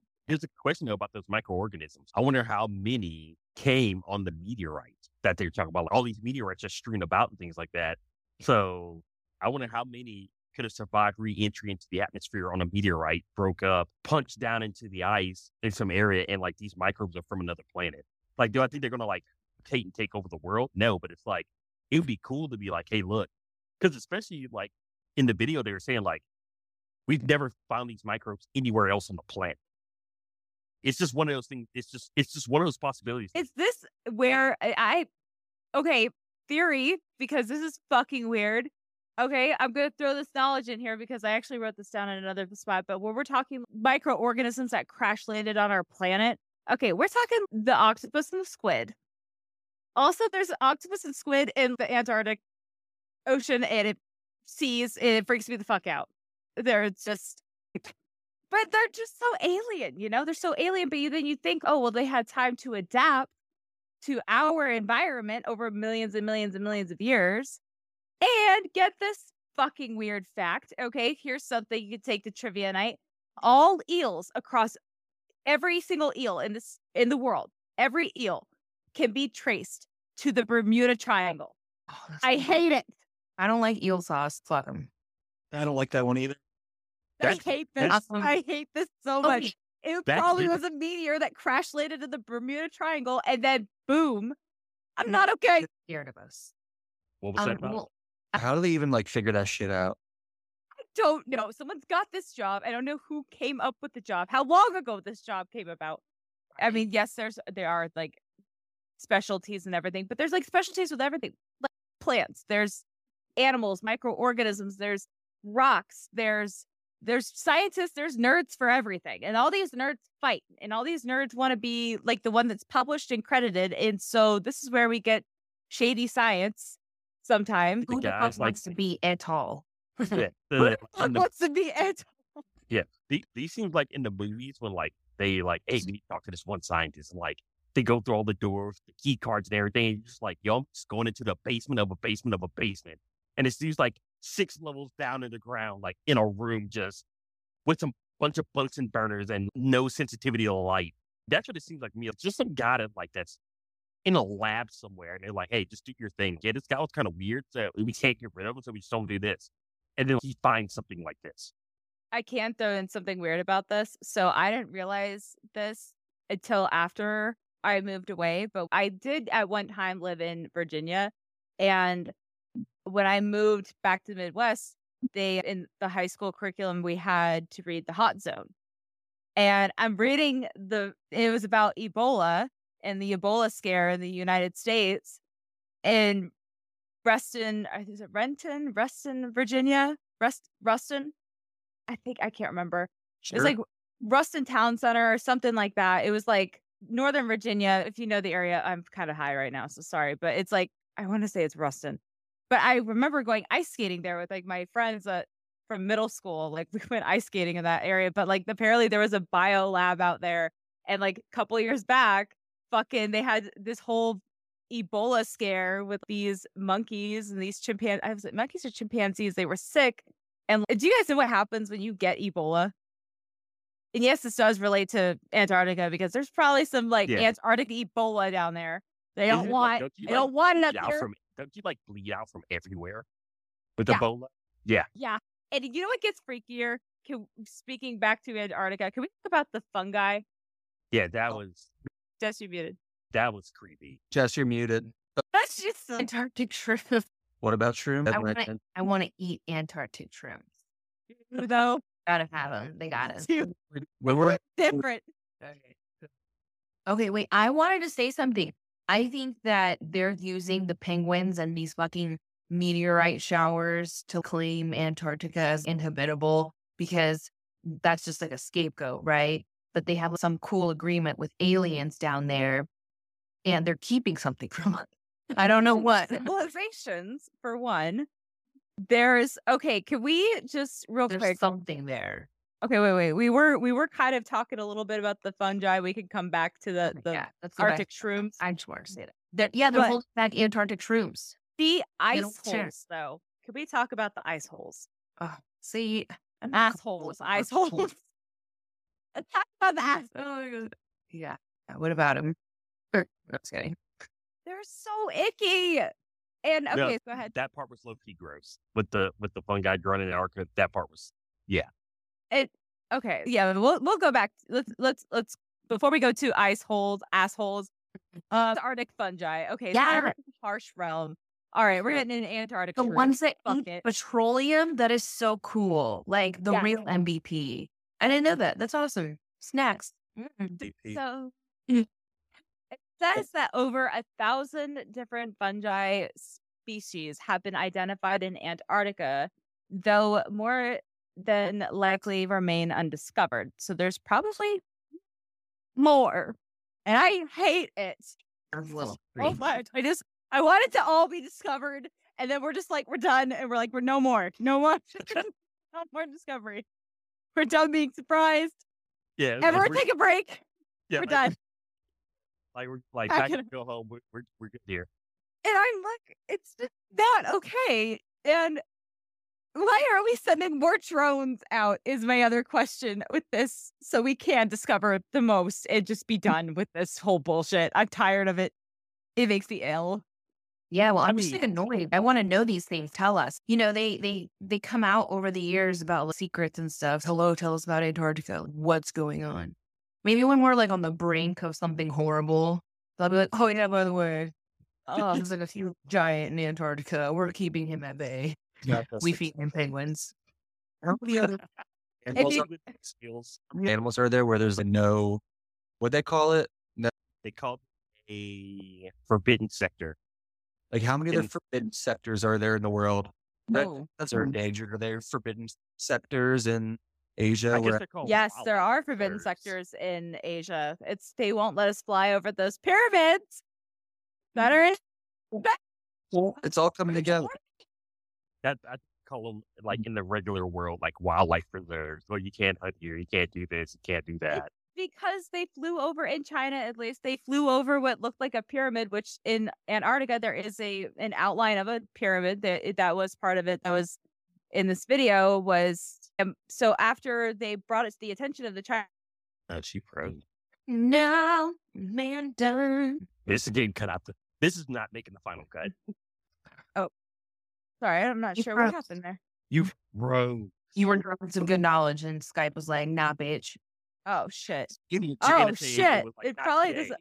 question, though, about those microorganisms. I wonder how many came on the meteorite that they're talking about. Like, all these meteorites are strewn about and things like that. So I wonder how many could have survived re-entry into the atmosphere on a meteorite, broke up, punched down into the ice in some area, and like these microbes are from another planet. Like, do I think they're going to like take over the world? No, but it's like, it would be cool to be like, hey, look, because especially like in the video, they were saying like, we've never found these microbes anywhere else on the planet. It's just one of those things. It's just one of those possibilities. Is this where theory, because this is fucking weird. Okay, I'm going to throw this knowledge in here because I actually wrote this down in another spot. But when we're talking microorganisms that crash landed on our planet, okay, we're talking the octopus and the squid. Also, there's octopus and squid in the Antarctic Ocean, and it sees, and it freaks me the fuck out. They're just so alien, you know? They're so alien, but then you think, oh, well, they had time to adapt to our environment over millions and millions and millions of years. And get this fucking weird fact. Okay, here's something you could take to trivia night. All eels across every single eel in the world, every eel can be traced to the Bermuda Triangle. Oh, I hate it. I don't like eel sauce. Fuck them. I don't like that one either. I hate this. Awesome. I hate this so much. It probably was a meteor that crash landed in the Bermuda Triangle, and then boom. I'm not okay. Scared of us. What was that about? How do they even like figure that shit out? I don't know. Someone's got this job. I don't know who came up with the job. How long ago this job came about? I mean, yes, there are like specialties and everything, but there's like specialties with everything. Like plants, there's animals, microorganisms, there's rocks, there's scientists, there's nerds for everything. And all these nerds fight, and all these nerds want to be like the one that's published and credited. And so this is where we get shady science. Sometimes who the fuck wants to be at all? Yeah, wants to be at all? Yeah, these seem like in the movies when like they like, hey, we need to talk to this one scientist, and like they go through all the doors, the key cards, and everything, and you're just like, yo, I'm just going into the basement of a basement of a basement, and it's these like 6 levels down in the ground, like in a room just with some bunch of Bunsen burners and no sensitivity to light. That's what it seems like to me. It's just some guy that like that's in a lab somewhere, and they're like, hey, just do your thing. Yeah, this guy was kind of weird, so we can't get rid of him, so we just don't do this. And then he finds something like this. I can throw in something weird about this. So I didn't realize this until after I moved away, but I did at one time live in Virginia. And when I moved back to the Midwest, in the high school curriculum, we had to read The Hot Zone. And I'm reading it was about Ebola. And the Ebola scare in the United States, in Ruston, Virginia, I think, I can't remember. Sure. It was like Ruston Town Center or something like that. It was like Northern Virginia. If you know the area, I'm kind of high right now, so sorry, but it's like, I want to say it's Ruston. But I remember going ice skating there with like my friends from middle school. Like we went ice skating in that area, but like apparently there was a bio lab out there, and like a couple years back, fucking, they had this whole Ebola scare with these monkeys and these chimpanzees. Monkeys or chimpanzees, they were sick. And do you guys know what happens when you get Ebola? And yes, this does relate to Antarctica because there's probably some Antarctic Ebola down there. They don't want, don't want it up there. Don't you bleed out from everywhere with Ebola? Yeah. Yeah. And you know what gets freakier? Speaking back to Antarctica, can we talk about the fungi? Yeah, that was... Jess, you're muted. That was creepy. Jess, you're muted. That's just Antarctic shrimp. What about shrimp? I want to eat Antarctic shrimp. Though. Gotta have them. They got us. We're different. Okay, wait. I wanted to say something. I think that they're using the penguins and these fucking meteorite showers to claim Antarctica as inhabitable because that's just like a scapegoat, right? But they have some cool agreement with aliens down there and they're keeping something from us. I don't know what. Civilizations, for one. Can we just real quick? Something there. Okay, wait. We were kind of talking a little bit about the fungi. We could come back to the Arctic shrooms. I just want to say that. They're holding back Antarctic shrooms. The ice holes, though. Can we talk about the ice holes? Ice holes. Attack on the ass. Oh, yeah. What about them? Just kidding. They're so icky. And go ahead. That part was low key gross with the fungi growing in Antarctica. That part was We'll go back. Let's before we go to ice holes, assholes, the Arctic fungi. Okay, harsh realm. All right, we're getting in Antarctica. The ones that eat petroleum. That is so cool. Like the real MVP. I didn't know that. That's awesome. Snacks. Mm-hmm. So. Says that over 1,000 different fungi species have been identified in Antarctica, though more than likely remain undiscovered. So there's probably more, and I hate it. I want it to all be discovered, and then we're just like we're done, and we're like we're no more, no more discovery. We're done being surprised. Yeah, everyone take a break. Yeah, we're done. I can go home. We're good here. And I'm like, it's just not okay. And why are we sending more drones out is my other question with this. So we can discover the most and just be done with this whole bullshit. I'm tired of it. It makes me ill. Yeah, well, I'm just like annoyed. I want to know these things. Tell us. You know, they come out over the years about secrets and stuff. Hello, tell us about Antarctica. What's going on? Maybe when we're like on the brink of something horrible, they'll be like, oh yeah, by the way, there's like a huge giant in Antarctica. We're keeping him at bay. Yeah, we feed him penguins. Animals are there where there's no, what they call it? No. They call it a forbidden sector. Like how many other forbidden sectors are there in the world? No. That's endangered. Are there forbidden sectors in Asia? Yes, there are forbidden sectors in Asia. They won't let us fly over those pyramids that are in. It's all coming together. That I call them in the regular world, wildlife reserves. Well, you can't hunt here. You can't do this. You can't do that. It's because they flew over in China. At least they flew over what looked like a pyramid, which in Antarctica there is an outline of a pyramid that was part of it. That was in this video was. So after they brought it to the attention of the child, she froze. No, Amanda. This is getting cut out. This is not making the final cut. Oh, sorry, I'm not sure what happened there. You froze. You were dropping some good knowledge, and Skype was like, "Nah, bitch." Oh shit. Oh shit. It probably doesn't.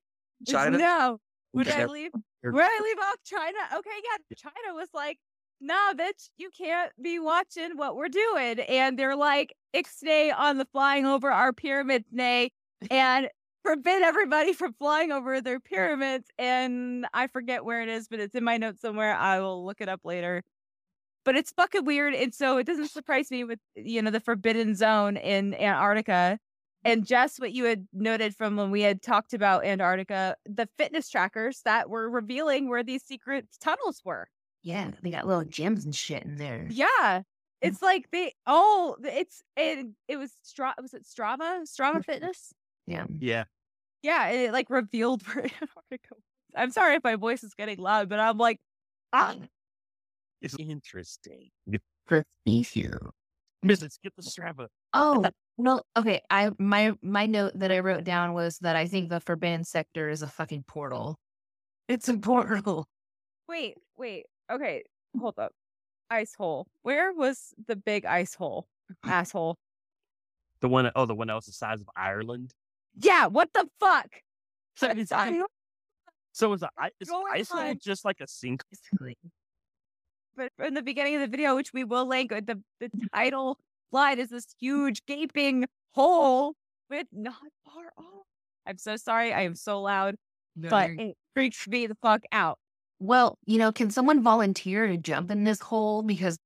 China. No. Would I leave off China? Okay, yeah. China was like, nah, bitch, you can't be watching what we're doing. And they're like, ixnay on the flying over our pyramids, nay, and forbid everybody from flying over their pyramids. And I forget where it is, but it's in my notes somewhere. I will look it up later. But it's fucking weird. And so it doesn't surprise me with, the forbidden zone in Antarctica. And Jess, what you had noted from when we had talked about Antarctica, the fitness trackers that were revealing where these secret tunnels were. Yeah, they got little gems and shit in there. Yeah, it's like it was Strava Fitness. Yeah, yeah, yeah, it like revealed where Antarctica. I'm sorry if my voice is getting loud, but I'm like, ah, it's interesting. Mrs. Get the strap up. Oh no, okay. My note that I wrote down was that I think the forbidden sector is a fucking portal. It's a portal. Wait. Okay, hold up. Ice hole. Where was the big ice hole? Asshole. The one that was the size of Ireland. Yeah. What the fuck? So is the ice hole just like a sink? Basically. But in the beginning of the video, which we will link, the title slide is this huge gaping hole with not far off. I'm so sorry. I am so loud, but it freaks me the fuck out. Well, can someone volunteer to jump in this hole? Because,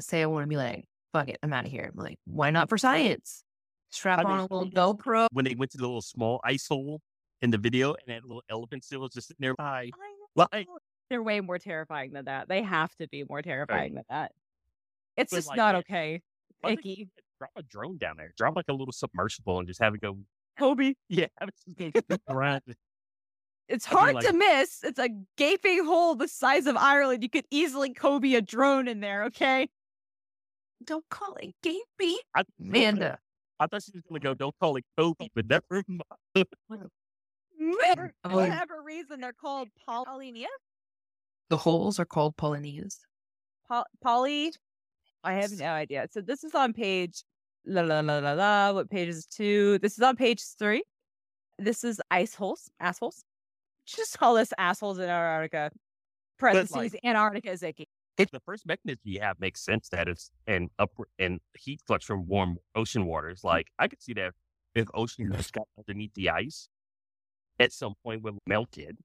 say I want to be like, fuck it, I'm out of here. I'm like, why not for science? Strap on a little GoPro. When they went to the little small ice hole in the video and that little elephant still was just sitting there. They're way more terrifying than that. They have to be more terrifying than that. It's just like, not okay. Icky. Drop a drone down there. Drop like a little submersible and just have it go. Kobe. Yeah. It's hard to miss. It's a gaping hole the size of Ireland. You could easily Kobe a drone in there, okay? Don't call it gaping. Amanda. I thought she was going to go, don't call it Kobe, but never mind. For whatever reason, they're called Polynesia. The holes are called Polynesia. I have no idea. So this is on page What page is 2? This is on page 3. This is ice holes, assholes. Just call us assholes in Antarctica. Parentheses, Antarctica is icky. It's the first mechanism you have makes sense that it's an upward and heat flux from warm ocean waters. Like I could see that if ocean got underneath the ice at some point would melted.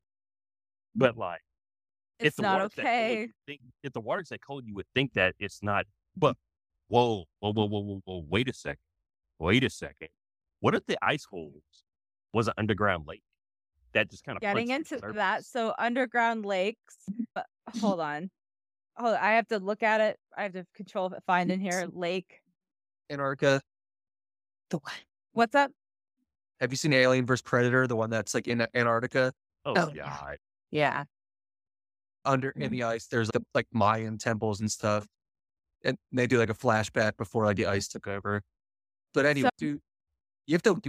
But it's not okay. If the water's that cold, you would think that it's not. But whoa! Wait a second. What if the ice holes was an underground lake? That just kind of getting into that. So underground lakes. Hold on. I have to look at it. I have to find in here. Lake Antarctica. The what? What's up? Have you seen Alien vs. Predator? The one that's like in Antarctica. Oh yeah. Yeah. Under in the ice, there's like Mayan temples and stuff, and they do like a flashback before like the ice took over. But anyway, you have to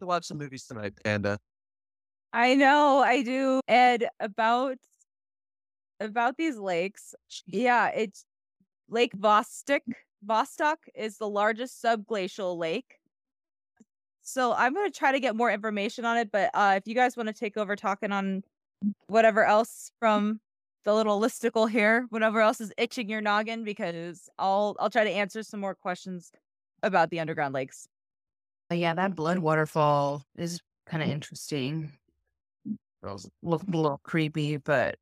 watch some movies tonight, Panda. I know I do, Ed. About these lakes, yeah, it's Lake Vostok. Vostok is the largest subglacial lake. So I'm going to try to get more information on it. But if you guys want to take over talking on whatever else from the little listicle here, whatever else is itching your noggin, because I'll try to answer some more questions about the underground lakes. Yeah, that blood waterfall is kind of interesting. Looked a little creepy, but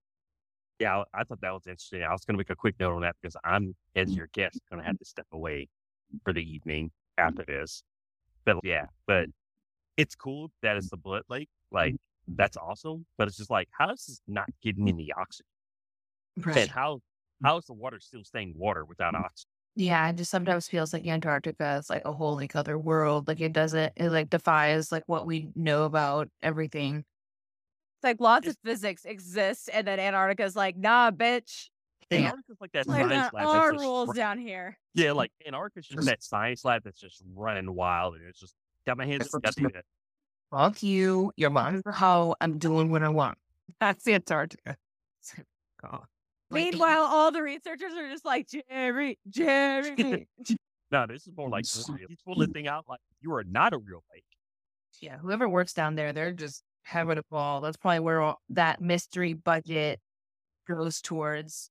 yeah, I thought that was interesting. I was going to make a quick note on that because I'm, as your guest, going to have to step away for the evening after this. But yeah, but it's cool that it's the blood lake. Like that's awesome, but it's just like, how is this not getting any oxygen? Right. And how is the water still staying water without oxygen? Yeah, it just sometimes feels like Antarctica is like a whole like other world. Like it like defies like what we know about everything. It's like lots of physics exists, and then Antarctica's like, nah, bitch. Antarctica's like that science lab. Our rules down here. Yeah, like Antarctica's just that science lab that's just running wild, and it's just got my hands up. Fuck you, your mom. How I'm doing what I want. That's Antarctica. God. Meanwhile, all the researchers are just like, Jerry. No, this is more like he's pulling the thing out like you are not a real lake. Yeah, whoever works down there, they're just having a ball. That's probably where all that mystery budget goes towards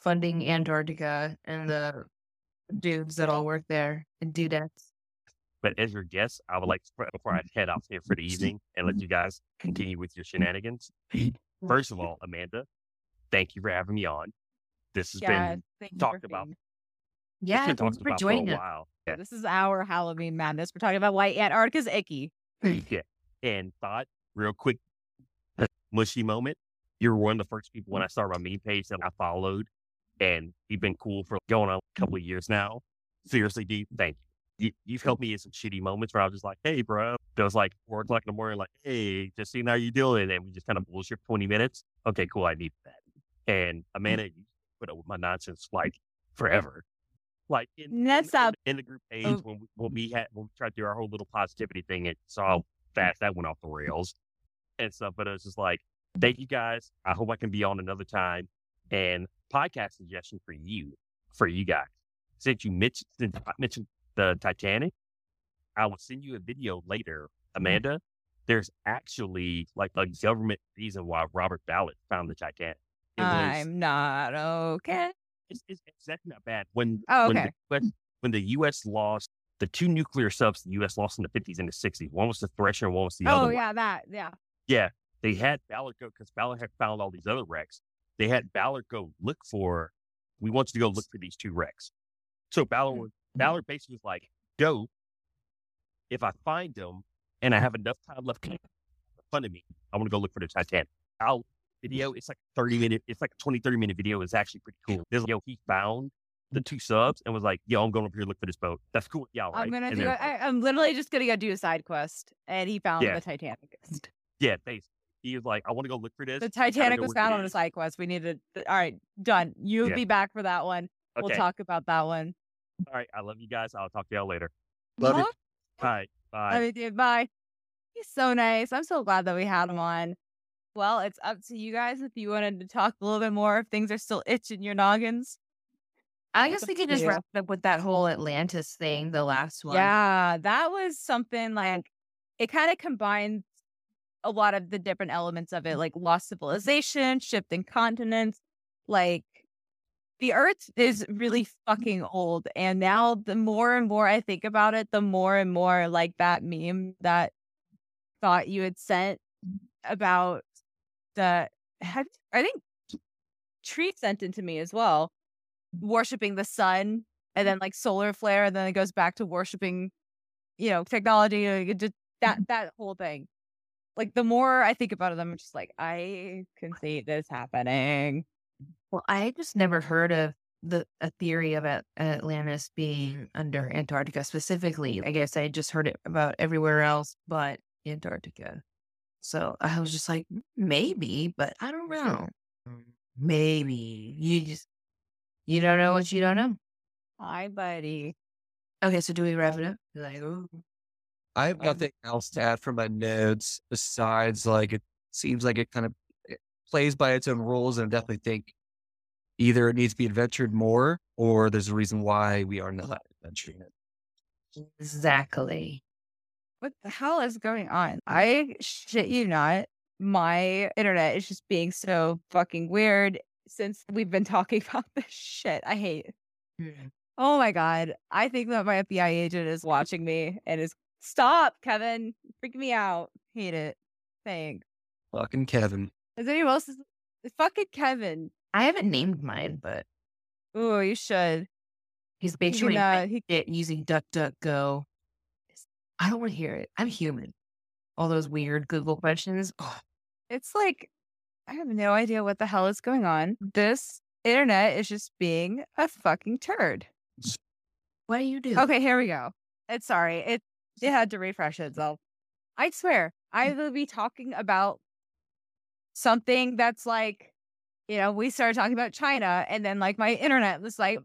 funding Antarctica and the dudes that all work there and dudettes. But as your guest, I would like to, before I head off here for the evening and let you guys continue with your shenanigans. First of all, Amanda, thank you for having me on. This has been talked about. Yeah, thanks for joining us. Yeah. This is our Halloween madness. We're talking about why Antarctica's icky. Yeah. And thought, real quick, mushy moment. You were one of the first people when I started my meme page that I followed. And you've been cool for going on a couple of years now. Seriously, D, thank you. You've helped me in some shitty moments where I was just like, hey, bro. It was like 4 o'clock in the morning, like, hey, just seeing how you doing. And we just kind of bullshit for 20 minutes. Okay, cool. I need that. And Amanda, you put up with my nonsense like forever. Like in the group page when we tried to do our whole little positivity thing, it saw fast that went off the rails and stuff. But it was just like, thank you guys. I hope I can be on another time. And podcast suggestion for you guys. Since I mentioned the Titanic, I will send you a video later, Amanda. There's actually like a government reason why Robert Ballard found the Titanic. I'm not okay. It's actually not bad. When the U.S. lost the two nuclear subs, the U.S. lost in the 50s and the 60s. One was the Thresher and one was the other one. Oh, yeah, that, yeah. Yeah, they had Ballard go, because Ballard had found all these other wrecks. They had Ballard go look for, we want you to go look for these two wrecks. So Ballard basically was like, dope, if I find them and I have enough time left in front of me, I want to go look for the Titanic. I'll video, it's like 30 minute, it's like a 20-30 minute video. Is actually pretty cool. There's he found the two subs and was like, yo, I'm going over here to look for this boat. That's cool. Yeah, right. I'm literally just gonna go do a side quest. And he found the Titanic. Yeah, basically. He was like, I want to go look for this. The Titanic was found on a side quest. We needed all right, done. You'll be back for that one. Okay. We'll talk about that one. All right. I love you guys. I'll talk to y'all later. Love you. All right. Bye. Love you, dude. Bye. He's so nice. I'm so glad that we had him on. Well, it's up to you guys if you wanted to talk a little bit more, if things are still itching your noggins. I guess we could just wrap up with that whole Atlantis thing, the last one. Yeah, that was something like, it kind of combined a lot of the different elements of it, like lost civilization, shifting continents. Like, the Earth is really fucking old. And now the more and more I think about it, the more and more like that meme that thought you had sent about I think Tree sent it to me as well, worshiping the sun and then like solar flare, and then it goes back to worshiping, technology, like, just that whole thing. Like, the more I think about it, I'm just like, I can see this happening. Well, I just never heard of a theory of Atlantis being under Antarctica specifically. I guess I just heard it about everywhere else but Antarctica. So I was just like, maybe, but I don't know. Maybe. You don't know what you don't know. Hi, buddy. Okay, so do we wrap it up? Like, I have nothing else to add from my notes besides, like, it seems like it kind of plays by its own rules. And I definitely think either it needs to be adventured more, or there's a reason why we are not adventuring it. Exactly. What the hell is going on? I shit you not. My internet is just being so fucking weird since we've been talking about this shit. I hate it. Yeah. Oh my God. I think that my FBI agent is watching me and is, stop, Kevin. Freak me out. Hate it. Thanks. Fucking Kevin. Is anyone else? Fucking Kevin. I haven't named mine, but. Ooh, you should. He's basically using DuckDuckGo. I don't want to hear it. I'm human. All those weird Google questions. Oh. It's like, I have no idea what the hell is going on. This internet is just being a fucking turd. What do you do? Okay, here we go. It's sorry. It had to refresh itself. I swear, I will be talking about something that's like, we started talking about China, and then like my internet was like,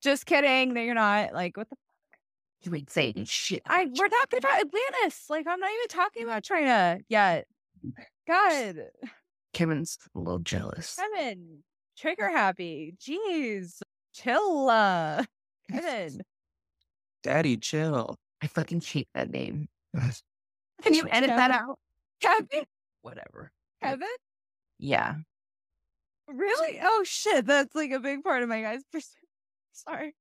just kidding. No, you're not. Like, what the you ain't saying shit. We're talking about Atlantis. Like, I'm not even talking about China yet. God. Kevin's a little jealous. Kevin, trigger happy. Jeez. Chill. Kevin. Daddy, chill. I fucking hate that name. Can you edit that out? Kevin? Whatever. Kevin? Yeah. Really? Oh, shit. That's like a big part of my guys' perspective. Sorry.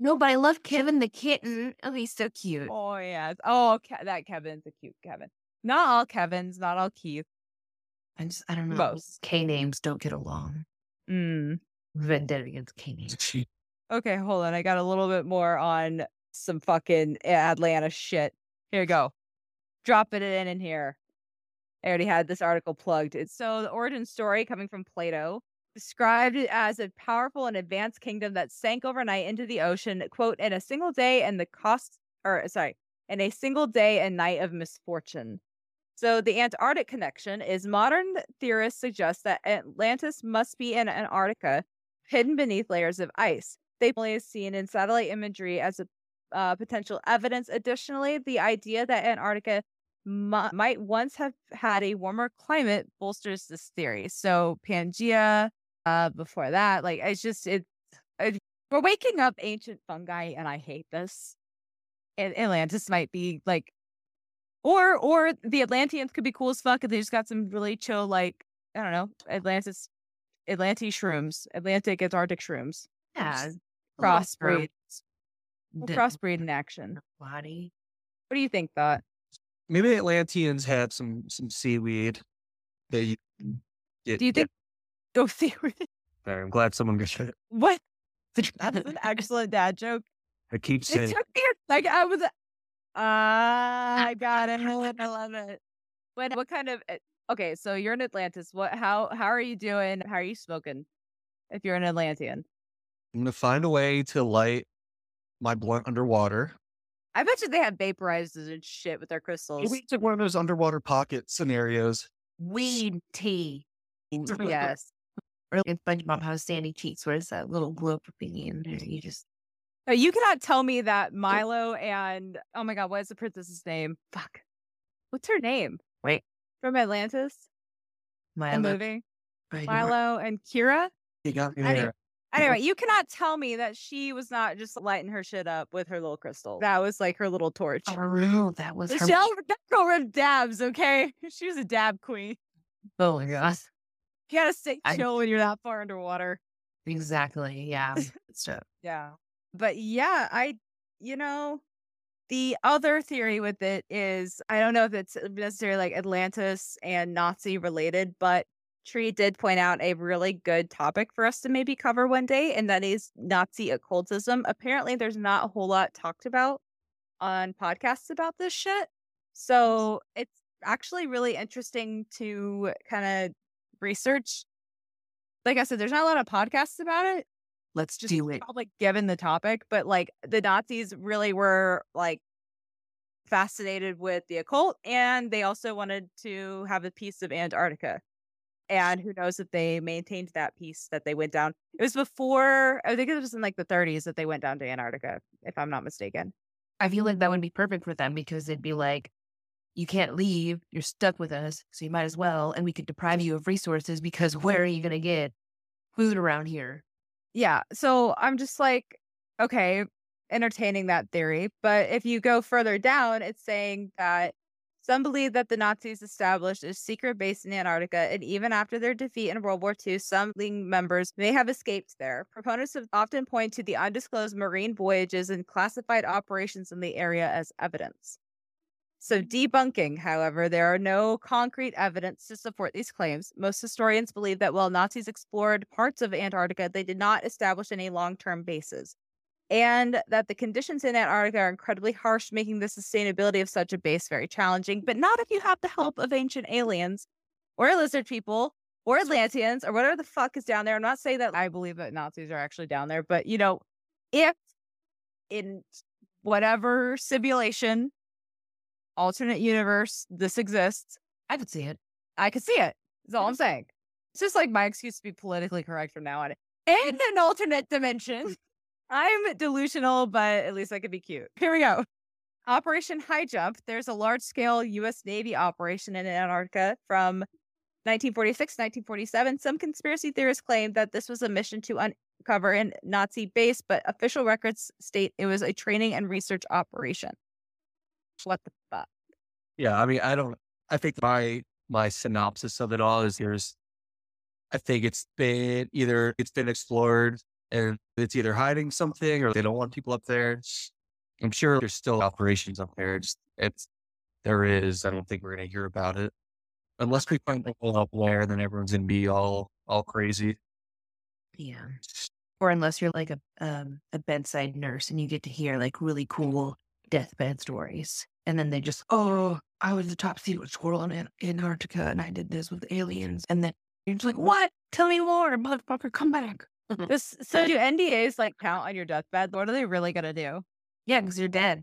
No, but I love Kevin the kitten. Oh, he's so cute. Oh, yeah. Oh, that Kevin's a cute Kevin. Not all Kevins, not all Keith. I don't know. Most K names don't get along. Vendetta against K names. Okay, hold on. I got a little bit more on some fucking Atlanta shit. Here we go. Dropping it in here. I already had this article plugged. So the origin story coming from Plato. described it as a powerful and advanced kingdom that sank overnight into the ocean, quote, in a single day and the cost, or sorry, in a single day and night of misfortune. So the Antarctic connection is modern theorists suggest that Atlantis must be in Antarctica, hidden beneath layers of ice. They only is seen in satellite imagery as a potential evidence. Additionally, the idea that Antarctica might once have had a warmer climate bolsters this theory. So Pangea, before that, like, it's just, we're waking up ancient fungi, and I hate this. And Atlantis might be like, or the Atlanteans could be cool as fuck, and they just got some really chill, like, I don't know, Atlantic Antarctic shrooms. Yeah. Crossbreed. We'll crossbreed in action. Body. What do you think, Thought? Maybe Atlanteans had some seaweed. Do you think? Oh, seaweed. Sorry, I'm glad someone got it. What? That's an excellent dad joke. I keep saying it took me like I was. I got it. I love it. But what kind of? Okay, so you're in Atlantis. What? How are you doing? How are you smoking? If you're an Atlantean, I'm gonna find a way to light my blunt underwater. I bet you they have vaporizers and shit with their crystals. We took one of those underwater pocket scenarios. Weed tea. Yes. Or in SpongeBob, how Sandy cheats, where's that little globe thingy in there? You just. Oh, you cannot tell me that Milo and, oh my God, what is the princess's name? Fuck. What's her name? Wait. From Atlantis? Milo. The movie? Milo and Kira? You got me there. Anyway, you cannot tell me that she was not just lighting her shit up with her little crystal. That was like her little torch. Oh, no, that was her. That girl ripped dabs, okay? She was a dab queen. Oh, my gosh. You gotta stay chill when you're that far underwater. Exactly, yeah. Yeah. But yeah, the other theory with it is, I don't know if it's necessarily like Atlantis and Nazi related, but Tree did point out a really good topic for us to maybe cover one day, and that is Nazi occultism. Apparently, there's not a whole lot talked about on podcasts about this shit. So it's actually really interesting to kind of research. Like I said, there's not a lot of podcasts about it. Let's just do it. Probably given the topic, but like the Nazis really were like fascinated with the occult, and they also wanted to have a piece of Antarctica. And who knows if they maintained that piece that they went down. It was before, I think it was in like the 30s that they went down to Antarctica, if I'm not mistaken. I feel like that would be perfect for them because they'd be like, you can't leave, you're stuck with us, so you might as well. And we could deprive you of resources because where are you going to get food around here? Yeah. So I'm just like, okay, entertaining that theory. But if you go further down, it's saying that some believe that the Nazis established a secret base in Antarctica, and even after their defeat in World War II, some League members may have escaped there. Proponents often point to the undisclosed marine voyages and classified operations in the area as evidence. So debunking, however, there are no concrete evidence to support these claims. Most historians believe that while Nazis explored parts of Antarctica, they did not establish any long-term bases, and that the conditions in Antarctica are incredibly harsh, making the sustainability of such a base very challenging, but not if you have the help of ancient aliens or lizard people or Atlanteans or whatever the fuck is down there. I'm not saying that I believe that Nazis are actually down there, but, you know, if in whatever simulation, alternate universe, this exists. I could see it. I could see it. That's all I'm saying. It's just like my excuse to be politically correct from now on. In an alternate dimension. I'm delusional, but at least I could be cute. Here we go. Operation High Jump. There's a large-scale U.S. Navy operation in Antarctica from 1946 to 1947. Some conspiracy theorists claim that this was a mission to uncover a Nazi base, but official records state it was a training and research operation. What the fuck? Yeah, I mean, I think my synopsis of it all is I think it's been explored, and it's either hiding something or they don't want people up there. I'm sure there's still operations up there. There is. I don't think we're going to hear about it. Unless we find people up there, then everyone's going to be all crazy. Yeah. Or unless you're like a bedside nurse and you get to hear like really cool deathbed stories. And then they just, I was the top secret squirrel in Antarctica and I did this with aliens. And then you're just like, what? Tell me more, motherfucker. Come back. This, so do NDAs like count on your deathbed? What are they really going to do? Yeah, because you're dead.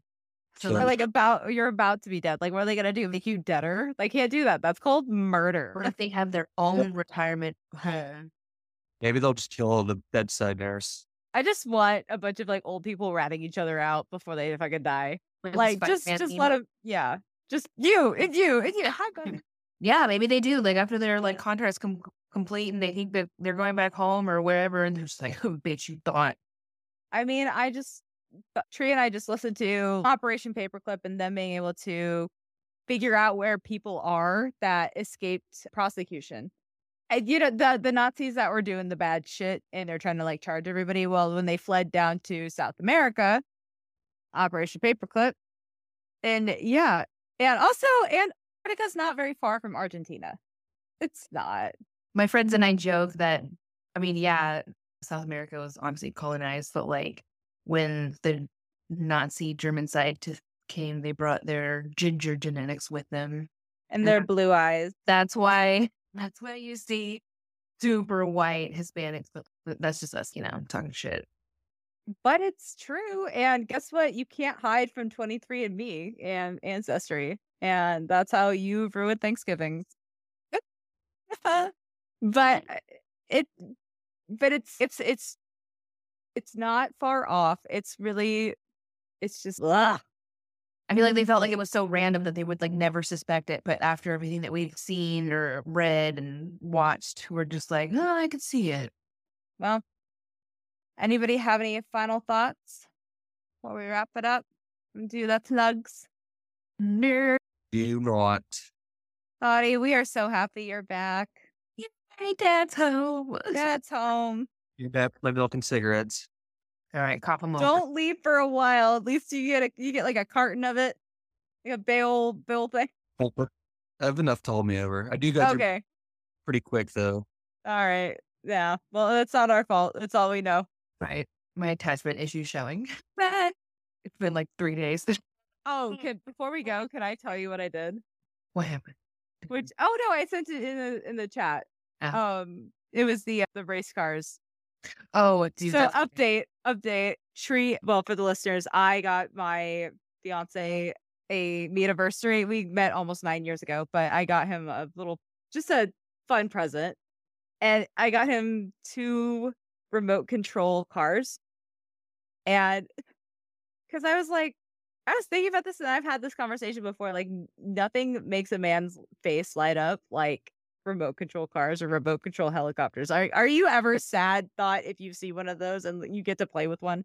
So or like about, you're about to be dead. Like, what are they going to do? Make you deader? They can't do that. That's called murder. Or if they have their own retirement plan. Maybe they'll just kill the bedside nurse. I just want a bunch of like old people ratting each other out before they fucking die. Like, just let them, yeah. Just you, and you, and you. Yeah, maybe they do. Like, after their like contracts complete and they think that they're going back home or wherever, and they're just like, oh, bitch, you thought. I mean, I just, Tree and I just listened to Operation Paperclip and them being able to figure out where people are that escaped prosecution. And, you know, the Nazis that were doing the bad shit and they're trying to like charge everybody. Well, when they fled down to South America, Operation Paperclip. And yeah. And also, Antarctica's not very far from Argentina. It's not. My friends and I joke that, I mean, yeah, South America was obviously colonized, but like when the Nazi German side came, they brought their ginger genetics with them. And their blue eyes. That's why you see super white Hispanics, but that's just us, you know, talking shit. But it's true. And guess what? You can't hide from 23andMe and Ancestry. And that's how you've ruined Thanksgiving. But it's not far off. It's just, ugh. I feel like they felt like it was so random that they would like never suspect it. But after everything that we've seen or read and watched, we're just like, oh, I could see it. Well, anybody have any final thoughts while we wrap it up and do the plugs? No. Do not. Audie, we are so happy you're back. Yay, Dad's home. Dad's home. You're back with my milk and cigarettes. All right, cop them over. Don't leave for a while. At least you get like a carton of it, like a bale thing. I have enough to hold me over. I do guys okay. Pretty quick though. All right, yeah. Well, that's not our fault. That's all we know. Right. My attachment issue showing. It's been like 3 days. Oh, before we go, can I tell you what I did? What happened? I sent it in the chat. Oh. It was the race cars. Oh, dude, so update Tree. Well, for the listeners, I got my fiance a anniversary. We met almost 9 years ago, but I got him just a fun present, and I got him 2 remote control cars. And because I was like, I was thinking about this, and I've had this conversation before. Like, nothing makes a man's face light up like remote control cars or remote control helicopters. Are you ever sad thought if you see one of those and you get to play with one?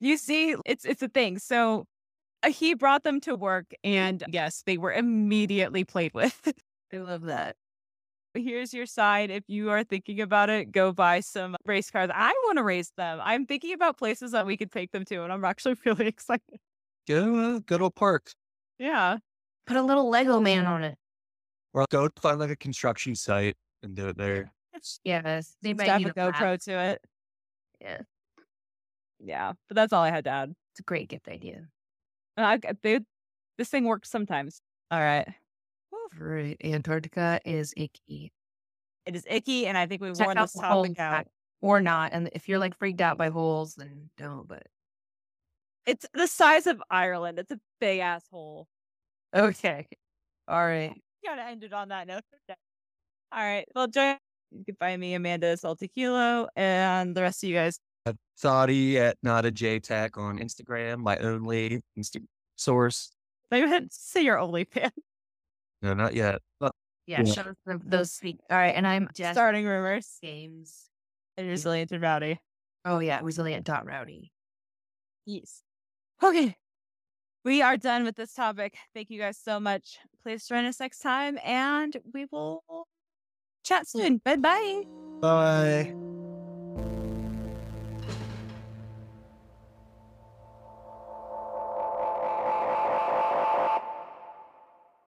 You see, it's a thing. So he brought them to work, and yes, they were immediately played with. I love that. Here's your sign. If you are thinking about it, go buy some race cars. I want to race them. I'm thinking about places that we could take them to, and I'm actually really excited. Go to a park. Yeah. Put a little Lego man on it. Or go find like a construction site and do it there. Yes. They might have a GoPro to it. Yeah. Yeah. But that's all I had to add. It's a great gift idea. This thing works sometimes. All right. Right. Antarctica is icky. It is icky. And I think we wore this topic out. Or not. And if you're like freaked out by holes, then don't. But it's the size of Ireland. It's a big ass hole. Okay. All right. Gotta end it on that note. All right. Well, join. You can find me, Amanda Salticulo, and the rest of you guys. Saudi at Not a JTAC on Instagram, my only Instagram source. I didn't say your only fan. No, not yet. But, yeah. Shut up those sweet. All right. And I'm Jess. Starting rumors. Games. And Resilient and Rowdy. Oh, yeah. Resilient.Rowdy. Yes. Okay. We are done with this topic. Thank you guys so much. Please join us next time, and we will chat soon. Bye-bye. Bye.